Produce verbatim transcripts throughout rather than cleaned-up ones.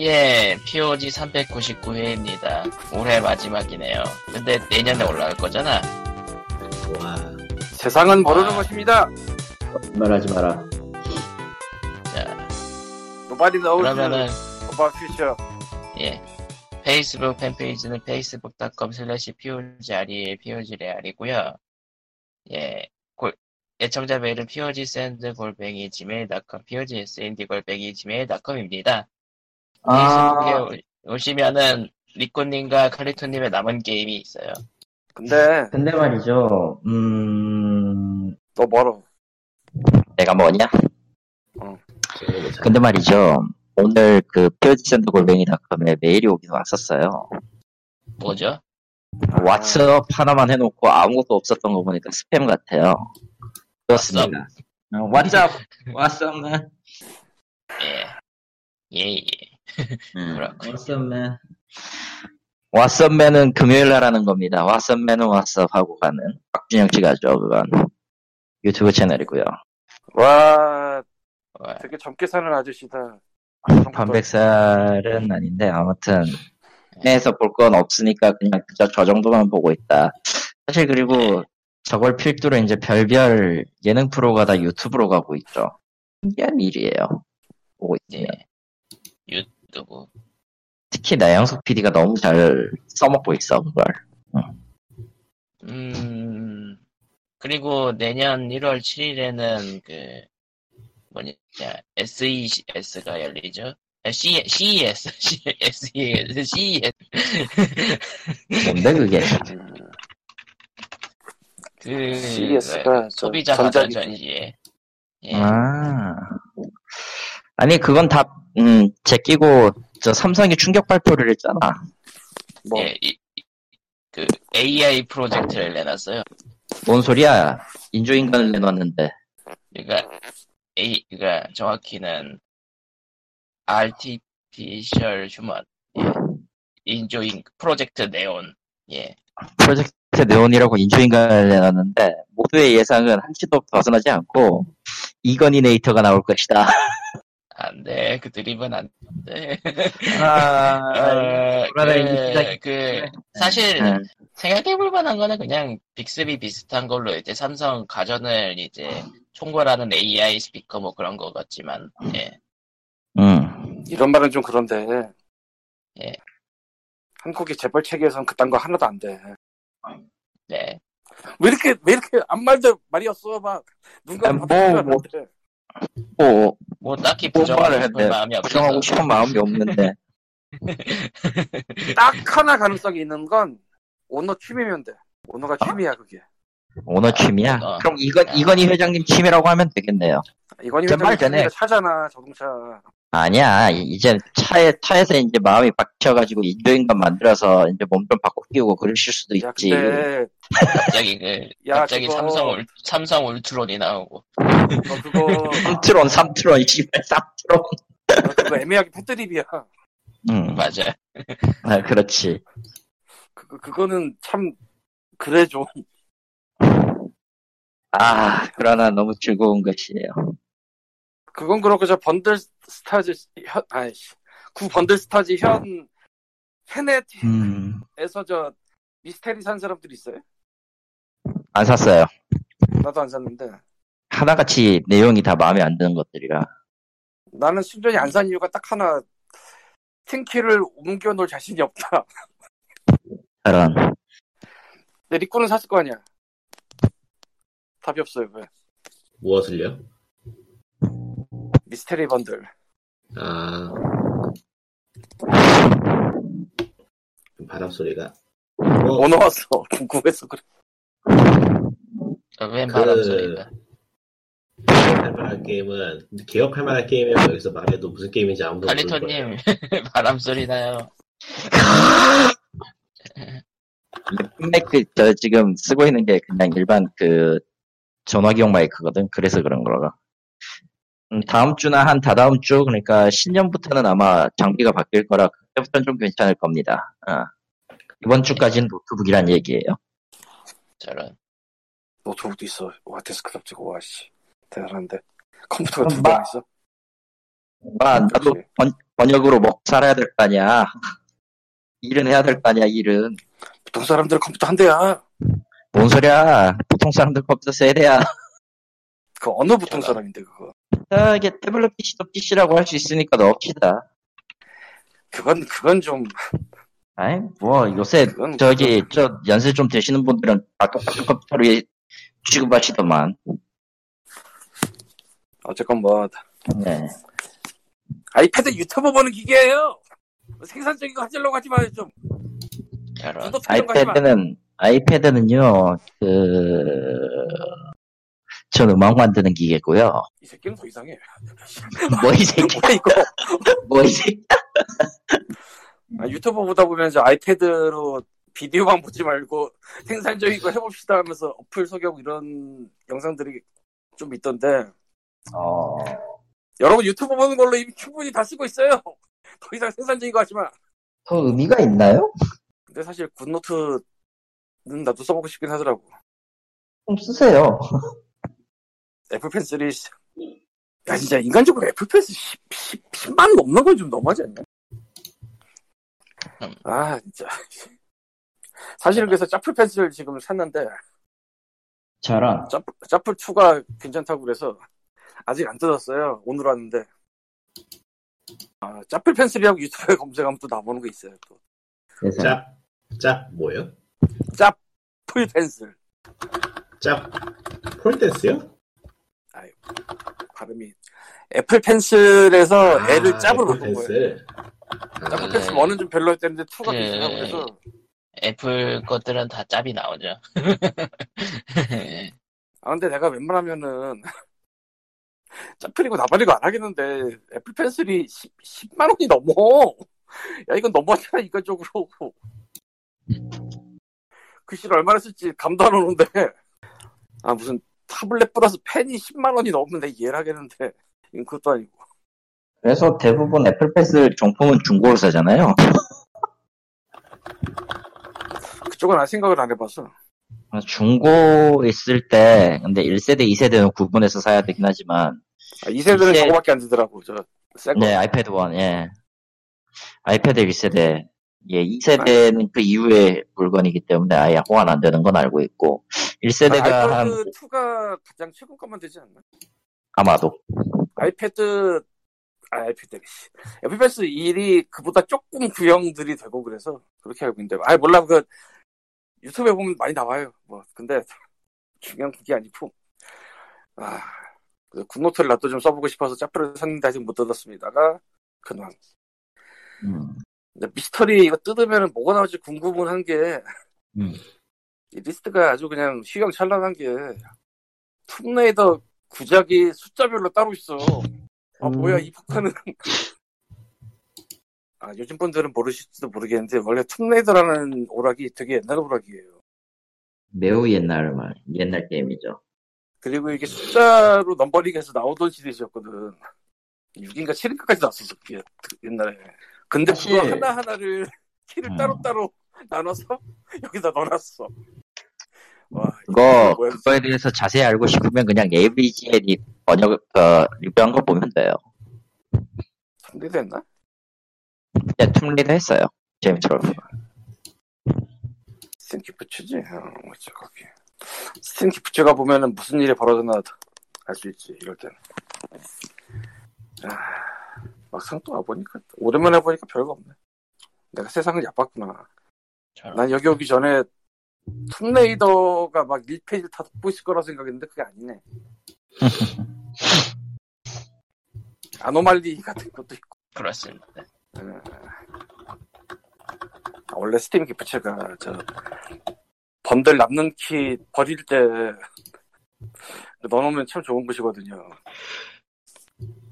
예, 피오지 삼백구십구 회입니다. 올해 마지막이네요. 근데 내년에 올라갈 거잖아. 와, 세상은 모르는 아. 것입니다. 말하지 마라. 자, Nobody knows 그러면은 about future. 예, 페이스북 팬페이지는 페이스북 닷컴 슬래시 피오지알이에요. 피오지레알이고요. 예, 골, 애청자 메일은 피 오 지 샌드 골뱅이 지메일 닷컴, 피 오 지 에스 엔 디 골뱅이 지메일 닷컴입니다. 페이스북에 아... 오시면은 리콘님과 카리토님의 남은 게임이 있어요. 근데 근데 말이죠. 음, 너 멀어. 내가 뭐냐? 어. 근데 말이죠. 오늘 그 피오지샌드골뱅이닷컴에 메일이 오긴 왔었어요. 뭐죠? 왓츠업 하나만 해놓고 아무것도 없었던 거 보니까 스팸 같아요. 그렇습니다. 왓츠업, 왓츠업맨. 예, 예, 예. 왓츠업맨. 왓츠업맨은 금요일 날 하는 겁니다. 왓츠업맨은 왓츠업 하고 가는 박준영 씨가 하죠, 그건. 유튜브 채널이고요. 와, 되게 젊게 사는 아저씨다. 반백살은 아닌데 아무튼 해서 볼 건 없으니까 그냥 그저 저 정도만 보고 있다. 사실 그리고 저걸 필두로 이제 별별 예능 프로가 다 유튜브로 가고 있죠. 신기한 일이에요. 보고 있네. 유튜브. 특히 나영석 피디가 너무 잘 써먹고 있어 그걸. 응. 음. 그리고 내년 일월 칠일에는 그 뭐냐 에스이에스가 열리죠. 씨 이에스 뭔데 그게? 그 씨이에스가 소비자 가전 전시회. 예. 아, 아니 그건 다 음, 제끼고 저 삼성이 충격 발표를 했잖아. 뭐. 예, 이, 그 에이아이 프로젝트를 내놨어요. 뭔 소리야? 인조인간을 내놨는데. 그러니까 A, 그러니까 정확히는 Artificial Human, 예. 인조인 프로젝트 네온, 예. 프로젝트 네온이라고 인조인간을 내놨는데 모두의 예상은 한치도 벗어나지 않고 이건희 네이터가 나올 것이다. 안 돼, 그 드립은 안 돼. 아, 어, 그, 그, 그, 사실, 음. 생각해볼 만한 거는 그냥 빅스비 비슷한 걸로 이제 삼성 가전을 이제 총괄하는 에이아이 스피커 뭐 그런 거 같지만, 예. 음. 이런 말은 좀 그런데, 예. 한국의 재벌 체계에선 그딴 거 하나도 안 돼. 네. 왜 이렇게, 왜 이렇게 아무 말도 말이 없어? 막, 누군가 뭐, 뭐. 뭐, 뭐 딱히 부정하고 싶은 마음이 없어서. 부정하고 싶은 마음이 없는데 딱 하나 가능성이 있는 건 오너 취미면 돼. 오너가 취미야 그게. 오너 취미야? 아, 그럼 이건, 아, 이건희 회장님 취미라고 하면 되겠네요. 이건희 회장님 차잖아 자동차. 아니야 이제 차에, 차에서 이제 마음이 박혀가지고 인조인간 만들어서 이제 몸 좀 바꿔 끼우고 그러실 수도 야, 있지. 근데... 갑자기 그 야, 갑자기 그거... 삼성 울 삼성 울트론이 나오고. 너 그거 삼트론 삼트론 이십팔 삼트론. 너 그거 애매하게 패드립이야. 응 맞아. 아 그렇지. 그거 그거는 참 그래 좀. 아 그러나 너무 즐거운 것이에요. 그건 그렇고 저 번들스타즈 현 아이씨 구 번들스타즈 현 페넷에서 음. 저 미스테리 산 사람들이 있어요? 안 샀어요. 나도 안 샀는데 하나같이 내용이 다 마음에 안 드는 것들이라. 나는 순전히 안 산 이유가 딱 하나, 스팀키를 옮겨 놓을 자신이 없다. 저런. 근데 리코는 샀을 거 아니야. 답이 없어요. 왜? 무엇을요? 미스테리 번들. 아 바람 소리가. 뭐 어, 나왔어. 궁금해서 그래. 왜 바람 소리가? 기억할 만한 게임은 기억할 만한 게임이면 여기서 말해도 무슨 게임인지 아무도 모르는 거예요. 칼리토님 바람 소리 나요. 그 저 지금 쓰고 있는 게 그냥 일반 그 전화기용 마이크거든. 그래서 그런 거라. 음, 다음 주나 한 다다음 주 그러니까 신년부터는 아마 장비가 바뀔 거라 그때부터는 좀 괜찮을 겁니다. 어. 이번 주까지는 노트북이란 얘기예요. 저런. 노트북도 있어. 와 데스크톱 찍고 와씨 대단한데. 컴퓨터가 두 개 있어? 아, 나도 번, 번역으로 먹고 살아야 될 거 아니야. 일은 해야 될 거 아니야, 일은. 보통 사람들 컴퓨터 한 대야. 뭔 소리야. 보통 사람들 컴퓨터 세 대야. 그 어느 보통 사람인데, 그거. 아, 이게 태블릿 피씨도 피씨라고 할 수 있으니까 넣읍시다. 그건, 그건 좀. 아이, 뭐, 요새, 그건, 저기, 그건... 저, 연세 좀 되시는 분들은 아까 컴퓨터로 취급하시더만. 어쨌건 뭐. 네. 아이패드 유튜브 보는 기계예요. 생산적인 거 하려고 하지 마요, 좀. 아이패드는, 아이패드는요, 그, 전 음악 만드는 기계고요. 이 새끼는 더 이상해. 뭐 이 새끼? 뭐야 이거? 뭐 이 새끼? 아, 유튜브 보다 보면 저 아이패드로 비디오만 보지 말고 생산적인 거 해봅시다 하면서 어플 소개하고 이런 영상들이 좀 있던데. 어. 여러분 유튜브 보는 걸로 이미 충분히 다 쓰고 있어요. 더 이상 생산적인 거 하지 마. 더 의미가 있나요? 근데 사실 굿노트는 나도 써보고 싶긴 하더라고. 좀 쓰세요. 애플펜슬이 야 진짜 인간적으로 애플펜슬 십만 넘는 건 좀 너무하지 않냐? 아 진짜 사실은 그래서 짭플펜슬 지금 샀는데 잘한 짭플이가 괜찮다고 그래서 아직 안 뜯었어요. 오늘 왔는데 아 짭플펜슬이라고 유튜브에 검색하면 또 나오는 거 있어요. 또 짭 짭 뭐요? 짭플펜슬 짭 폴댄스요? 아유, 발음이 애플 펜슬에서 아, L을 짭을 바꾼 거예요. 짭플 펜슬 원은 좀 별로였는데 투가 비슷하고 그래서 애플 것들은 다 짭이 나오죠. 아 근데 내가 웬만하면은 짭플이고 나발이고 안 하겠는데 애플 펜슬이 십만 원이 넘어. 야 이건 넘어왔잖아 인간적으로. 글씨를 얼마나 쓸지 감도 안 오는데. 아 무슨. 타블렛 플러스 펜이 십만 원이 넘는데 이해를 하겠는데 그것도 아니고 그래서 대부분 애플펜슬 정품은 중고로 사잖아요. 그쪽은 아직 생각을 안 해봤어. 중고 있을 때 근데 일 세대 이 세대는 구분해서 사야 되긴 하지만 아, 이 세대는 이 세... 저거밖에 안 되더라고 저 새거. 네 아이패드 일 예. 아이패드 일 세대 예, 이 세대는 아, 그 이후의 물건이기 때문에 아예 호환 안 되는 건 알고 있고 일 세대가 아, 아이패드 이가 가장 최근 것만 되지 않나? 아마도 아이패드 아, 아이패드 에프피에스 일이 그보다 조금 구형들이 되고 그래서 그렇게 알고 있는데 아 몰라 그 유튜브에 보면 많이 나와요. 뭐 근데 중요한 그게 아니고 아 그래서 굿노트를 나도 좀 써보고 싶어서 짭플을 샀는데 아직 못 뜯었습니다가 근황. 음. 근데 미스터리 이거 뜯으면 뭐가 나올지 궁금은 한 게 음. 이 리스트가 아주 그냥 휘황찬란한 게 툼레이더 구작이 숫자별로 따로 있어. 아 음. 뭐야 이 포카는. 아 요즘 분들은 모르실지도 모르겠는데 원래 툼레이더라는 오락이 되게 옛날 오락이에요. 매우 옛날 말 옛날 게임이죠. 그리고 이게 숫자로 넘버링해서 나오던 시리즈였거든. 육인가 칠인가까지 나왔었어 그게 옛날에. 근데 사실... 그거 하나하나를 키를 따로따로 음. 나눠서 여기다 넣어놨어. 와, 그거, 그거에 대해서 자세히 알고 싶으면 그냥 에이비지 번역, 어, 리뷰한 거 보면 돼요. 툼레이더 했나? 네, 툼레이더 했어요. 제임스 롤프. 스팀 기프츠지? 어, 맞죠, 거기. 스팀 기프츠가 보면은 무슨 일이 벌어졌나 알 수 있지, 이럴 때는. 아... 막상 또 와보니까 오랜만에 보니까 별거 없네. 내가 세상을 얕봤구나. 난 여기 오기 전에 툼레이더가 막 일 페이지를 다 덮고 있을 거라 생각했는데 그게 아니네. 아노말리 같은 것도 있고 그렇습니다. 음, 원래 스팀 기프츠가 저 번들 남는 키 버릴 때 넣어놓으면 참 좋은 곳이거든요.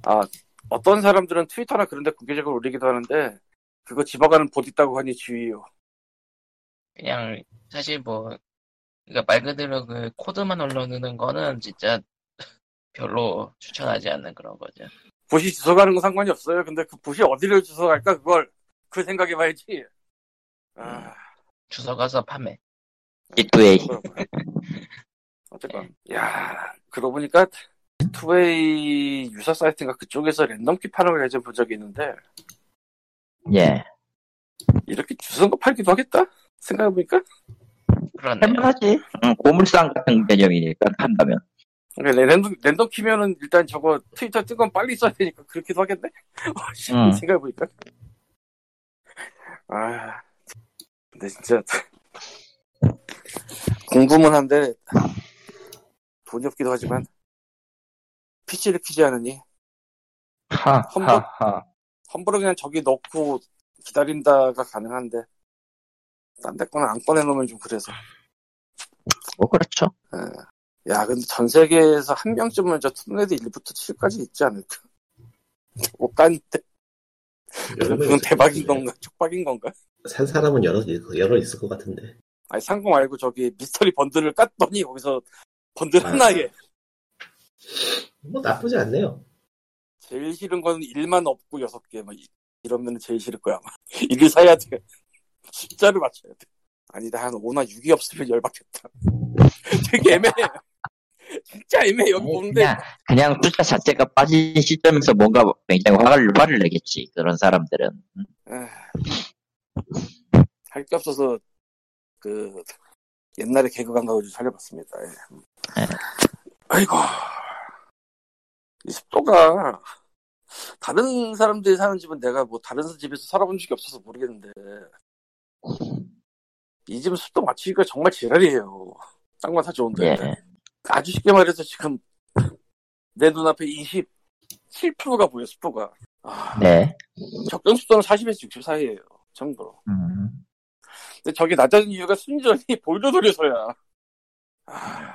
아 어떤 사람들은 트위터나 그런 데 공개적으로 올리기도 하는데 그거 집어가는 봇 있다고 하니 주의요. 그냥 사실 뭐 그러니까 말 그대로 그 코드만 올려놓는 거는 진짜 별로 추천하지 않는 그런 거죠. 봇이 주워가는 건 상관이 없어요. 근데 그 봇이 어디를 주워갈까 그걸 그 생각해봐야지. 아... 주워가서 판매. 잇도에이. 어쨌건 야 그러고 보니까 투웨이 유사 사이트인가 그쪽에서 랜덤키 파는 걸 예전에 본 적이 있는데, 예, 이렇게 주선 거 팔기도 하겠다 생각해보니까. 해보지. 응, 고물상 같은 개념이니까 판다면. 그래, 랜덤 랜덤 키면은 일단 저거 트위터 뜨건 빨리 써야 되니까 그렇게도 하겠네. 응. 생각해보니까. 아, 근데 진짜 궁금은 한데 돈이 없기도 하지만 피치를 키지 않으니 험버로 험버로 그냥 저기 넣고 기다린다가 가능한데, 딴 데 거는 안 꺼내놓으면 좀 그래서. 뭐 그렇죠. 예. 야, 근데 전 세계에서 한 명쯤은 저 툼레이더 일부터 칠까지 있지 않을까? 못 가는데. 그건 대박인 있겠네. 건가? 촉박인 건가? 산 사람은 여러, 여러 있을 것 같은데. 아니, 산 거 말고 저기 미스터리 번들을 깠더니 거기서 번들 아, 하나에. 뭐 나쁘지 않네요. 제일 싫은 건 일만 없고 여섯 개. 막 이러면 제일 싫을 거야, 아마. 일을 사야 돼. 숫자를 맞춰야 돼. 아니다, 한 오나 육이 없으면 열받겠다. 되게 애매해. 진짜 애매해, 여기 보는데. 그냥, 그냥 숫자 자체가 빠진 시점에서 뭔가 굉장히 화를, 화를 내겠지, 그런 사람들은. 할 게 없어서, 그, 옛날에 개그 감각을 좀 살려봤습니다. 예. 에. 아이고. 이 습도가, 다른 사람들이 사는 집은 내가 뭐 다른 집에서 살아본 적이 없어서 모르겠는데, 이 집은 습도 맞추기가 정말 지랄이에요. 땅만 사주온데. 예. 아주 쉽게 말해서 지금 내 눈앞에 이십칠 퍼센트가 보여, 습도가. 아, 네. 적정 습도는 사십에서 육십 사이에요, 참고로. 음. 근데 저게 낮아진 이유가 순전히 보일러 돌려서야. 아,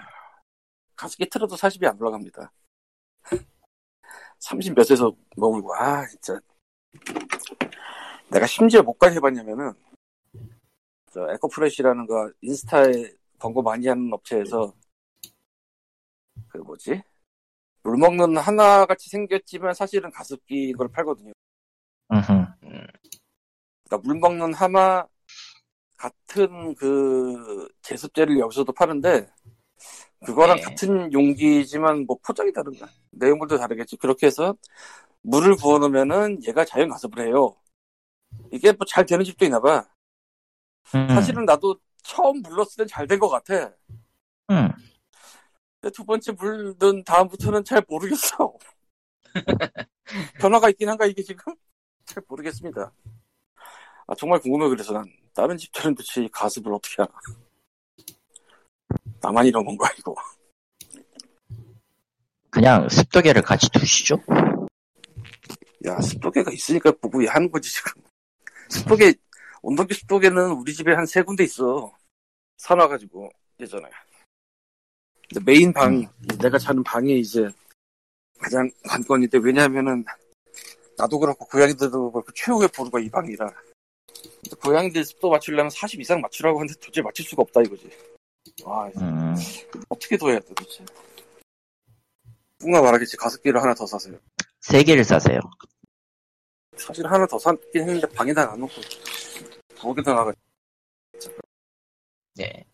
가습기 틀어도 사십이 안 올라갑니다. 삼십 몇에서 머물고. 아, 진짜. 내가 심지어 뭐까지 해봤냐면은, 저 에코프레시라는 거 인스타에 광고 많이 하는 업체에서 그 뭐지? 물 먹는 하나 같이 생겼지만 사실은 가습기 이걸 팔거든요. 으흠. 그러니까 물 먹는 하마 같은 그 제습제를 여기서도 파는데, 그거랑 네. 같은 용기지만 뭐 포장이 다른가? 내용물도 다르겠지. 그렇게 해서 물을 부어 놓으면은 얘가 자연 가습을 해요. 이게 뭐 잘 되는 집도 있나 봐. 음. 사실은 나도 처음 불렀을 땐 잘 된 것 같아. 음. 근데 두 번째 불른 다음부터는 잘 모르겠어. 변화가 있긴 한가 이게 지금? 잘 모르겠습니다. 아, 정말 궁금해. 그래서 난 다른 집들은 도대체 가습을 어떻게 하나? 나만 이런 건가 이거? 그냥 습도계를 같이 두시죠? 야, 습도계가 있으니까 보고 하는 거지 지금. 습도계, 온도계 습도계는 우리 집에 한 세 군데 있어. 사놔가지고 예전에. 근데 메인 방, 음. 내가 자는 방이 이제 가장 관건인데, 왜냐하면은 나도 그렇고 고양이들도 그렇고 최후의 보루가 이 방이라. 고양이들 습도 맞추려면 사십 이상 맞추라고 하는데 도저히 맞출 수가 없다 이거지. 와, 음. 어떻게 더 해야 돼 도대체? 누군가 말하겠지, 가습기를 하나 더 사세요. 세 개를 사세요. 사실 하나 더 사긴 했는데 방에다 놔놓고 부엌에다 놔가. 네.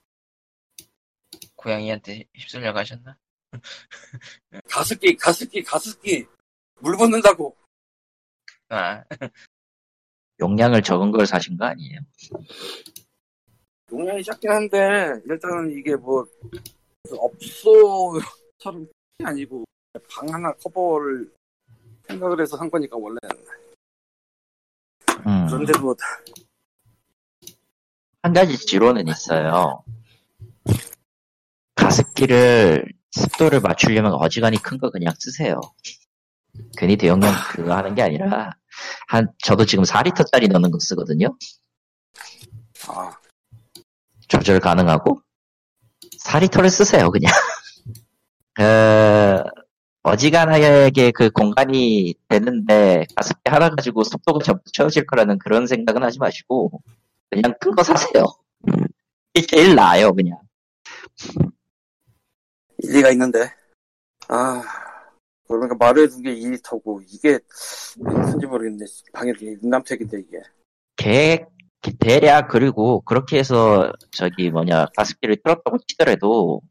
고양이한테 휩쓸려고 하셨나? 가습기, 가습기, 가습기! 물 붓는다고! 아. 용량을 적은 걸 사신 거 아니에요? 용량이 작긴 한데, 일단은 이게 뭐, 업소처럼 아니고, 방 하나 커버를 생각을 해서 산 거니까, 원래. 음. 그런데 뭐, 한 가지 지론은 있어요. 가습기를 습도를 맞추려면 어지간히 큰 거 그냥 쓰세요. 괜히 대용량 그거 하는 게 아니라, 한, 저도 지금 사 리터짜리 넣는 거 쓰거든요. 아. 조절 가능하고, 사 리터를 쓰세요, 그냥. 그, 어지간하게 그 공간이 되는데, 가습기 하나 가지고 습도가 전부 채워질 거라는 그런 생각은 하지 마시고, 그냥 큰 거 사세요. 이게 제일 나아요, 그냥. 일리가 있는데. 아, 그러니까 말해둔 게 이 리터고, 이게, 무슨지 모르겠네. 방에 남책인데, 이게. 개, 대략, 그리고, 그렇게 해서, 저기, 뭐냐, 가습기를 틀었다고 치더라도,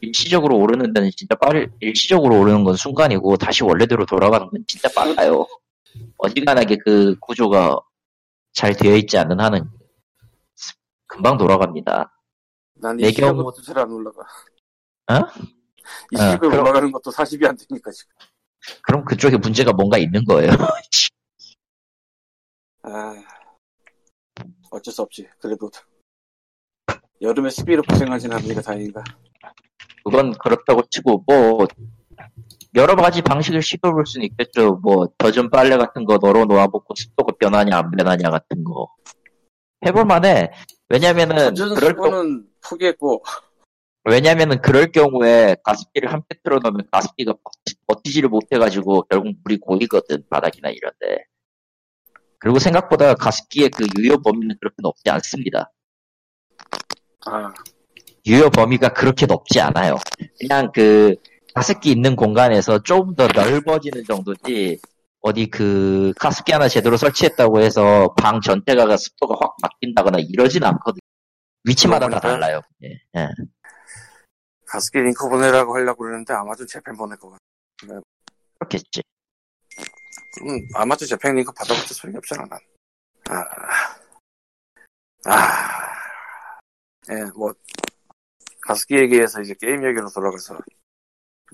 일시적으로 오르는 데는 진짜 빠르, 일시적으로 오르는 건 순간이고 다시 원래대로 돌아가는 건 진짜 빨라요. 어지간하게 그 구조가 잘 되어 있지 않는 한은 금방 돌아갑니다. 난 이십억은 것도 잘 안 올라가. 어? 이십억을 어, 올라가는 것도 사십이 안 되니까 지금. 그럼 그쪽에 문제가 뭔가 있는 거예요. 아, 어쩔 수 없지. 그래도 여름에 스피로 고생하진 않으니까 다행이다. 그건 그렇다고 치고 뭐 여러 가지 방식을 시도해볼 수는 있겠죠. 뭐 젖은 빨래 같은 거 널어 놓아보고 습도가 변하냐 안 변하냐 같은 거 해볼만해. 왜냐면은 그럴 거는 포기했고. 왜냐면은 그럴 경우에 가습기를 한 패 틀어놓으면 가습기가 버티지를 못해가지고 결국 물이 고이거든, 바닥이나 이런데. 그리고 생각보다 가습기의 그 유효 범위는 그렇게 높지 않습니다. 아, 유효 범위가 그렇게 높지 않아요. 그냥 그 가습기 있는 공간에서 조금 더 넓어지는 정도지 어디 그 가습기 하나 제대로 설치했다고 해서 방 전체가 습도가 확 바뀐다거나 이러진 않거든요. 위치마다 다 달라요. 예. 예. 가습기 링크 보내라고 하려고 그러는데 아마존 재팬 보낼 것 같아요. 그렇겠지. 그럼 아마존 재팬 링크 받아봤자 소용이 없잖아, 난. 아, 아, 예, 뭐 가습기 얘기해서 이제 게임 얘기로 돌아가서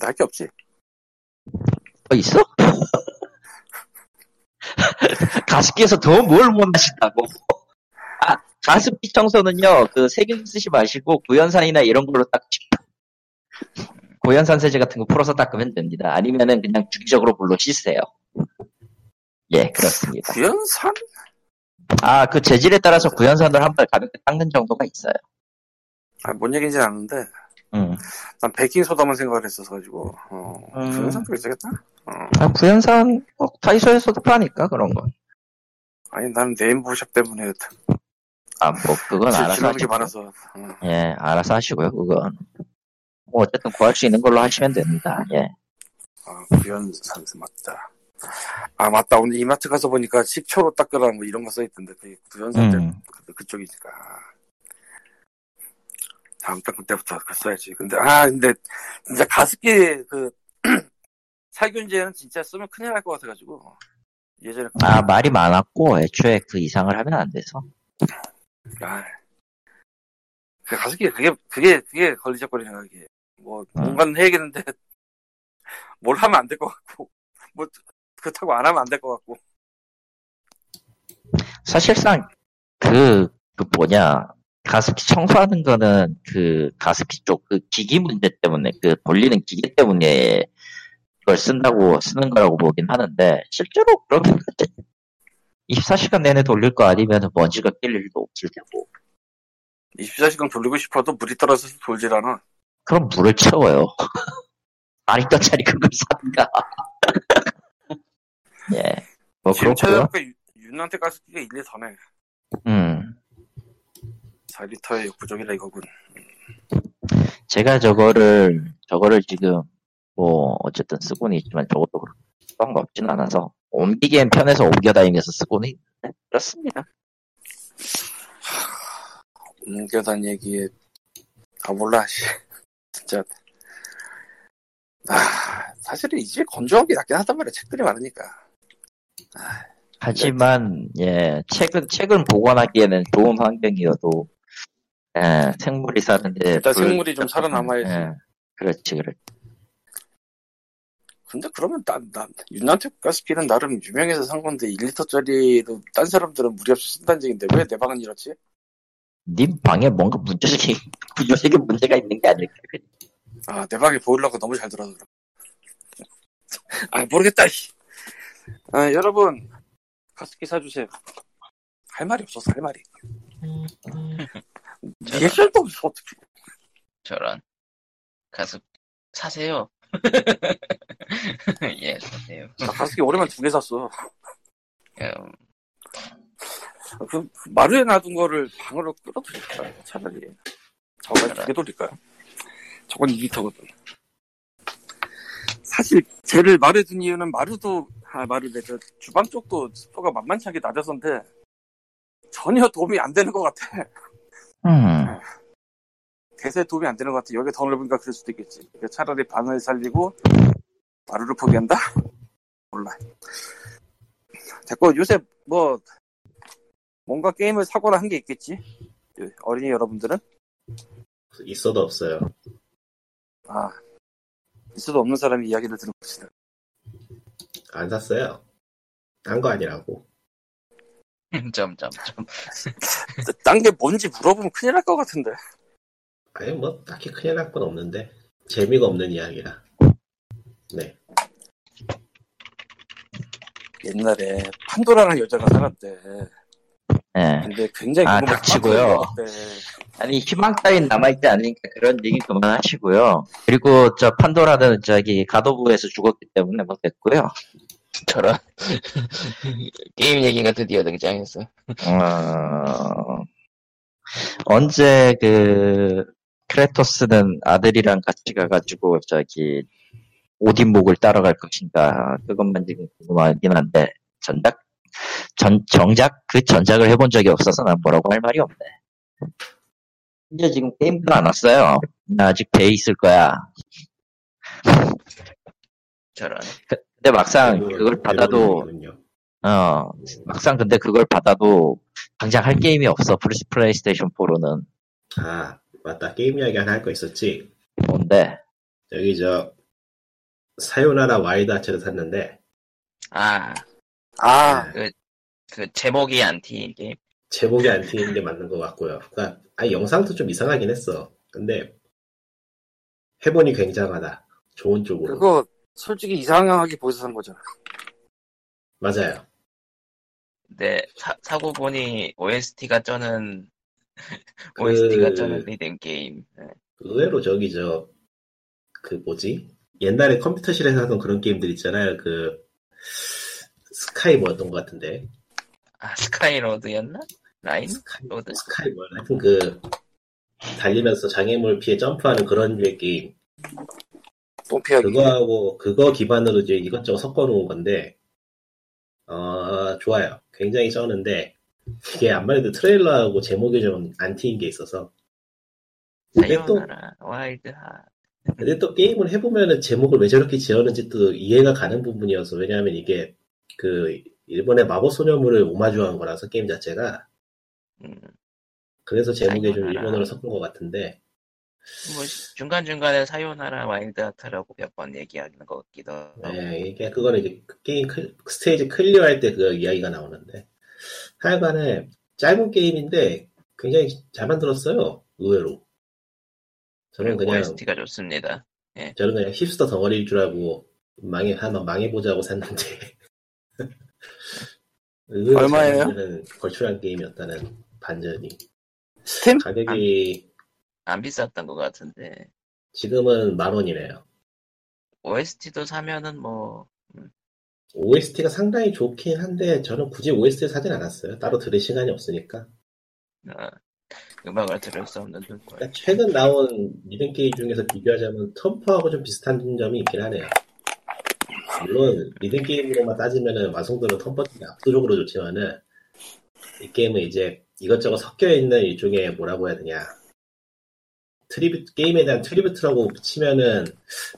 할 게 없지. 어, 있어? 가습기에서 더 뭘 원하신다고? 아, 가습기 청소는요, 그 세균 쓰지 마시고 구연산이나 이런 걸로 딱. 고연산 세제 같은 거 풀어서 닦으면 됩니다. 아니면은 그냥 주기적으로 물로 씻으세요. 예, 그렇습니다. 구연산? 아, 그 재질에 따라서 구연산을 한 번 가볍게 닦는 정도가 있어요. 아, 뭔 얘기인지 아는데. 음. 난 베킹소다만 생각을 했어가지고. 어, 음. 구연산도 있겠다. 어. 아, 구연산 어, 다이소에서도 파니까 그런 건. 아니, 나는 네임브샵 때문에. 아, 뭐 그건 알아서 하시고요. 많아서. 응. 예, 알아서 하시고요. 그건. 뭐 어쨌든 구할 수 있는 걸로 하시면 됩니다. 예. 아, 구연산 맞다. 아, 맞다. 오늘 이마트 가서 보니까 식초로 닦으라 뭐 이런 거 써있던데 그게 구연산 음. 그쪽이니까. 다음 닦을 때부터 그 써야지. 근데 아, 근데 진짜 가습기 그 살균제는 진짜 쓰면 큰일 날 것 같아가지고 예전에 아 그... 말이 많았고 애초에 그 이상을 하면 안 돼서. 아, 그 가습기 그게 그게 그게 걸리적거리는 거기. 뭐, 뭔가는 해야겠는데, 뭘 하면 안 될 것 같고, 뭐, 그렇다고 안 하면 안 될 것 같고. 사실상, 그, 그 뭐냐, 가습기 청소하는 거는 그 가습기 쪽 그 기기 문제 때문에, 그 돌리는 기계 때문에 그걸 쓴다고, 쓰는 거라고 보긴 하는데, 실제로 그러면 이십사 시간 내내 돌릴 거 아니면 먼지가 낄 일도 없을 테고. 이십사 시간 돌리고 싶어도 물이 떨어져서 돌질 않아. 그럼 물을 채워요. 아리따짜리 그걸 산다. 예. 뭐 지금 그렇고요. 지금 윤한테 가습기가 일 일 더네. 음. 사 리터의 욕부족이라 이거군. 제가 저거를 저거를 지금 뭐 어쨌든 쓰고는 있지만 저것도 그렇게 썩은 거 없진 않아서 옮기기엔 편해서 옮겨다니면서 쓰고는 있는데 그렇습니다. 옮겨다니는 얘기에 아 몰라 씨. 진짜 아, 사실은 이제 건조한 게 낫긴 하단 말이야. 책들이 많으니까. 아, 하지만 예 책은 책은 보관하기에는 좋은 환경이어도 예, 생물이 사는데 일단 불, 생물이 좀 살아남아야지. 예, 그렇지 그렇지. 근데 그러면 난난 윤난텍 가스피는 나름 유명해서 산 건데 일 리터짜리도 딴 사람들은 무리 없이 쓴다는 얘기인데 왜 내 방은 이렇지? 님 방에 뭔가 문제적인 구조적인 문제가 있는 게 아닐까. 아, 내 방에 보일러가 너무 잘 들어서 그래. 아, 모르겠다. 아, 여러분 가습기 사주세요. 할 말이 없어서 할 말이. 예술도 없어 어떻게. 저런 가습 사세요. 예, 사세요. 나 가습기 오랜만에 두 개 샀어. 음. 그 마루에 놔둔 거를 방으로 끌어들일까요? 차라리 저거 두 개 돌릴까요? 저건 이 리터거든. 사실 쟤를 마루에 둔 이유는 마루도 아 마루래 저 주방 쪽도 습도가 만만치 않게 낮아서인데 전혀 도움이 안 되는 것 같아. 음. 대세에 도움이 안 되는 것 같아. 여기가 더 넓으니까 그럴 수도 있겠지. 차라리 반을 살리고 마루를 포기한다? 몰라. 됐고, 요새 뭐 뭔가 게임을 사고라 한 게 있겠지? 어린이 여러분들은? 있어도 없어요. 아, 있어도 없는 사람이 이야기를 들어봅시다. 안 샀어요. 딴 거 아니라고. 점점점. 딴 게 뭔지 물어보면 큰일 날 것 같은데. 아니 뭐 딱히 큰일 날 건 없는데 재미가 없는 이야기라. 네. 옛날에 판도라는 여자가 살았대. 네. 근데 굉장히 아, 닥치고요. 아니 희망 따윈 남아있지 않으니까 그런 얘기 그만하시고요. 그리고 저 판도라는 저기 가도부에서 죽었기 때문에 뭐 됐고요. 저런 게임 얘기가 드디어 등장했어. 어... 언제 그 크레토스는 아들이랑 같이 가가지고 저기 오딘목을 따라갈 것인가 그것만 지금 궁금하긴 한데 전작 전 정작 그 전작을 해본 적이 없어서 난 뭐라고 할 말이 없네. 이제 지금 게임도 안 왔어요. 나 아직 배에 있을 거야. 저런. 근데 막상 그걸 받아도 어 막상 근데 그걸 받아도 당장 할 게임이 없어. 플레이스테이션 사로는. 아 맞다, 게임 이야기 하나 할 거 있었지. 뭔데? 여기 저 사요나라 와일드 하츠를 샀는데. 아 아, 그, 그, 제목이 안티인 게임? 제목이 안티인 게 맞는 것 같고요. 그니까, 아, 영상도 좀 이상하긴 했어. 근데, 해보니 굉장하다. 좋은 쪽으로. 그거, 솔직히 이상하게 보여서 산 거잖아. 맞아요. 근데, 사, 사고 보니, 오에스티가 쩌는, 그... 오에스티가 쩌는 리듬 게임. 네. 의외로 저기, 저, 그 뭐지? 옛날에 컴퓨터실에서 하던 그런 게임들 있잖아요. 그, 스카이 뭐였던 것 같은데. 아, 스카이로드였나? 라인? 스카이로드? 스카이 뭐, 하여튼 그, 달리면서 장애물 피해 점프하는 그런 류의 게임. 뽕피하기. 그거하고, 그거 기반으로 이제 이것저것 섞어놓은 건데, 어, 좋아요. 굉장히 쩌는데, 이게 아무래도 트레일러하고 제목이 좀 안티인 게 있어서. 근데 또, 와일드하. 근데 또 게임을 해보면은 제목을 왜 저렇게 지었는지 또 이해가 가는 부분이어서, 왜냐하면 이게, 그 일본의 마법 소녀물을 오마주한 거라서 게임 자체가 음. 그래서 제목에 사요나라. 좀 일본어로 섞은 것 같은데 뭐 중간 중간에 사요나라 와일드하트라고 몇 번 얘기하는 것 같기도 하고. 네, 이게 그거는 이제 게임 클, 스테이지 클리어할 때 그 이야기가 나오는데 하여간에 짧은 게임인데 굉장히 잘 만들었어요. 의외로 저는 그냥 오에스티가 좋습니다. 예. 저는 그냥 힙스터 덩어리일 줄 알고 망해 한번 망해보자고 샀는데. 얼마예요? 걸출한 게임이었다는 반전이. 스팀? 가격이 안, 안 비쌌던 것 같은데 지금은 만 원이네요. 오에스티도 사면은 뭐 오에스티가 상당히 좋긴 한데 저는 굳이 오에스티를 사진 않았어요. 따로 들을 시간이 없으니까. 아, 음악을 들을 수 없는 걸. 그러니까 최근 나온 리듬 게임 중에서 비교하자면 텀프하고 좀 비슷한 점이 있긴 하네요. 물론 리듬 게임으로만 따지면은 완성도는 텀버튼이 압도적으로 좋지만은 이 게임은 이제 이것저것 섞여있는 일종의 뭐라고 해야 되냐 트리뷰 게임에 대한 트리뷰트라고 붙이면은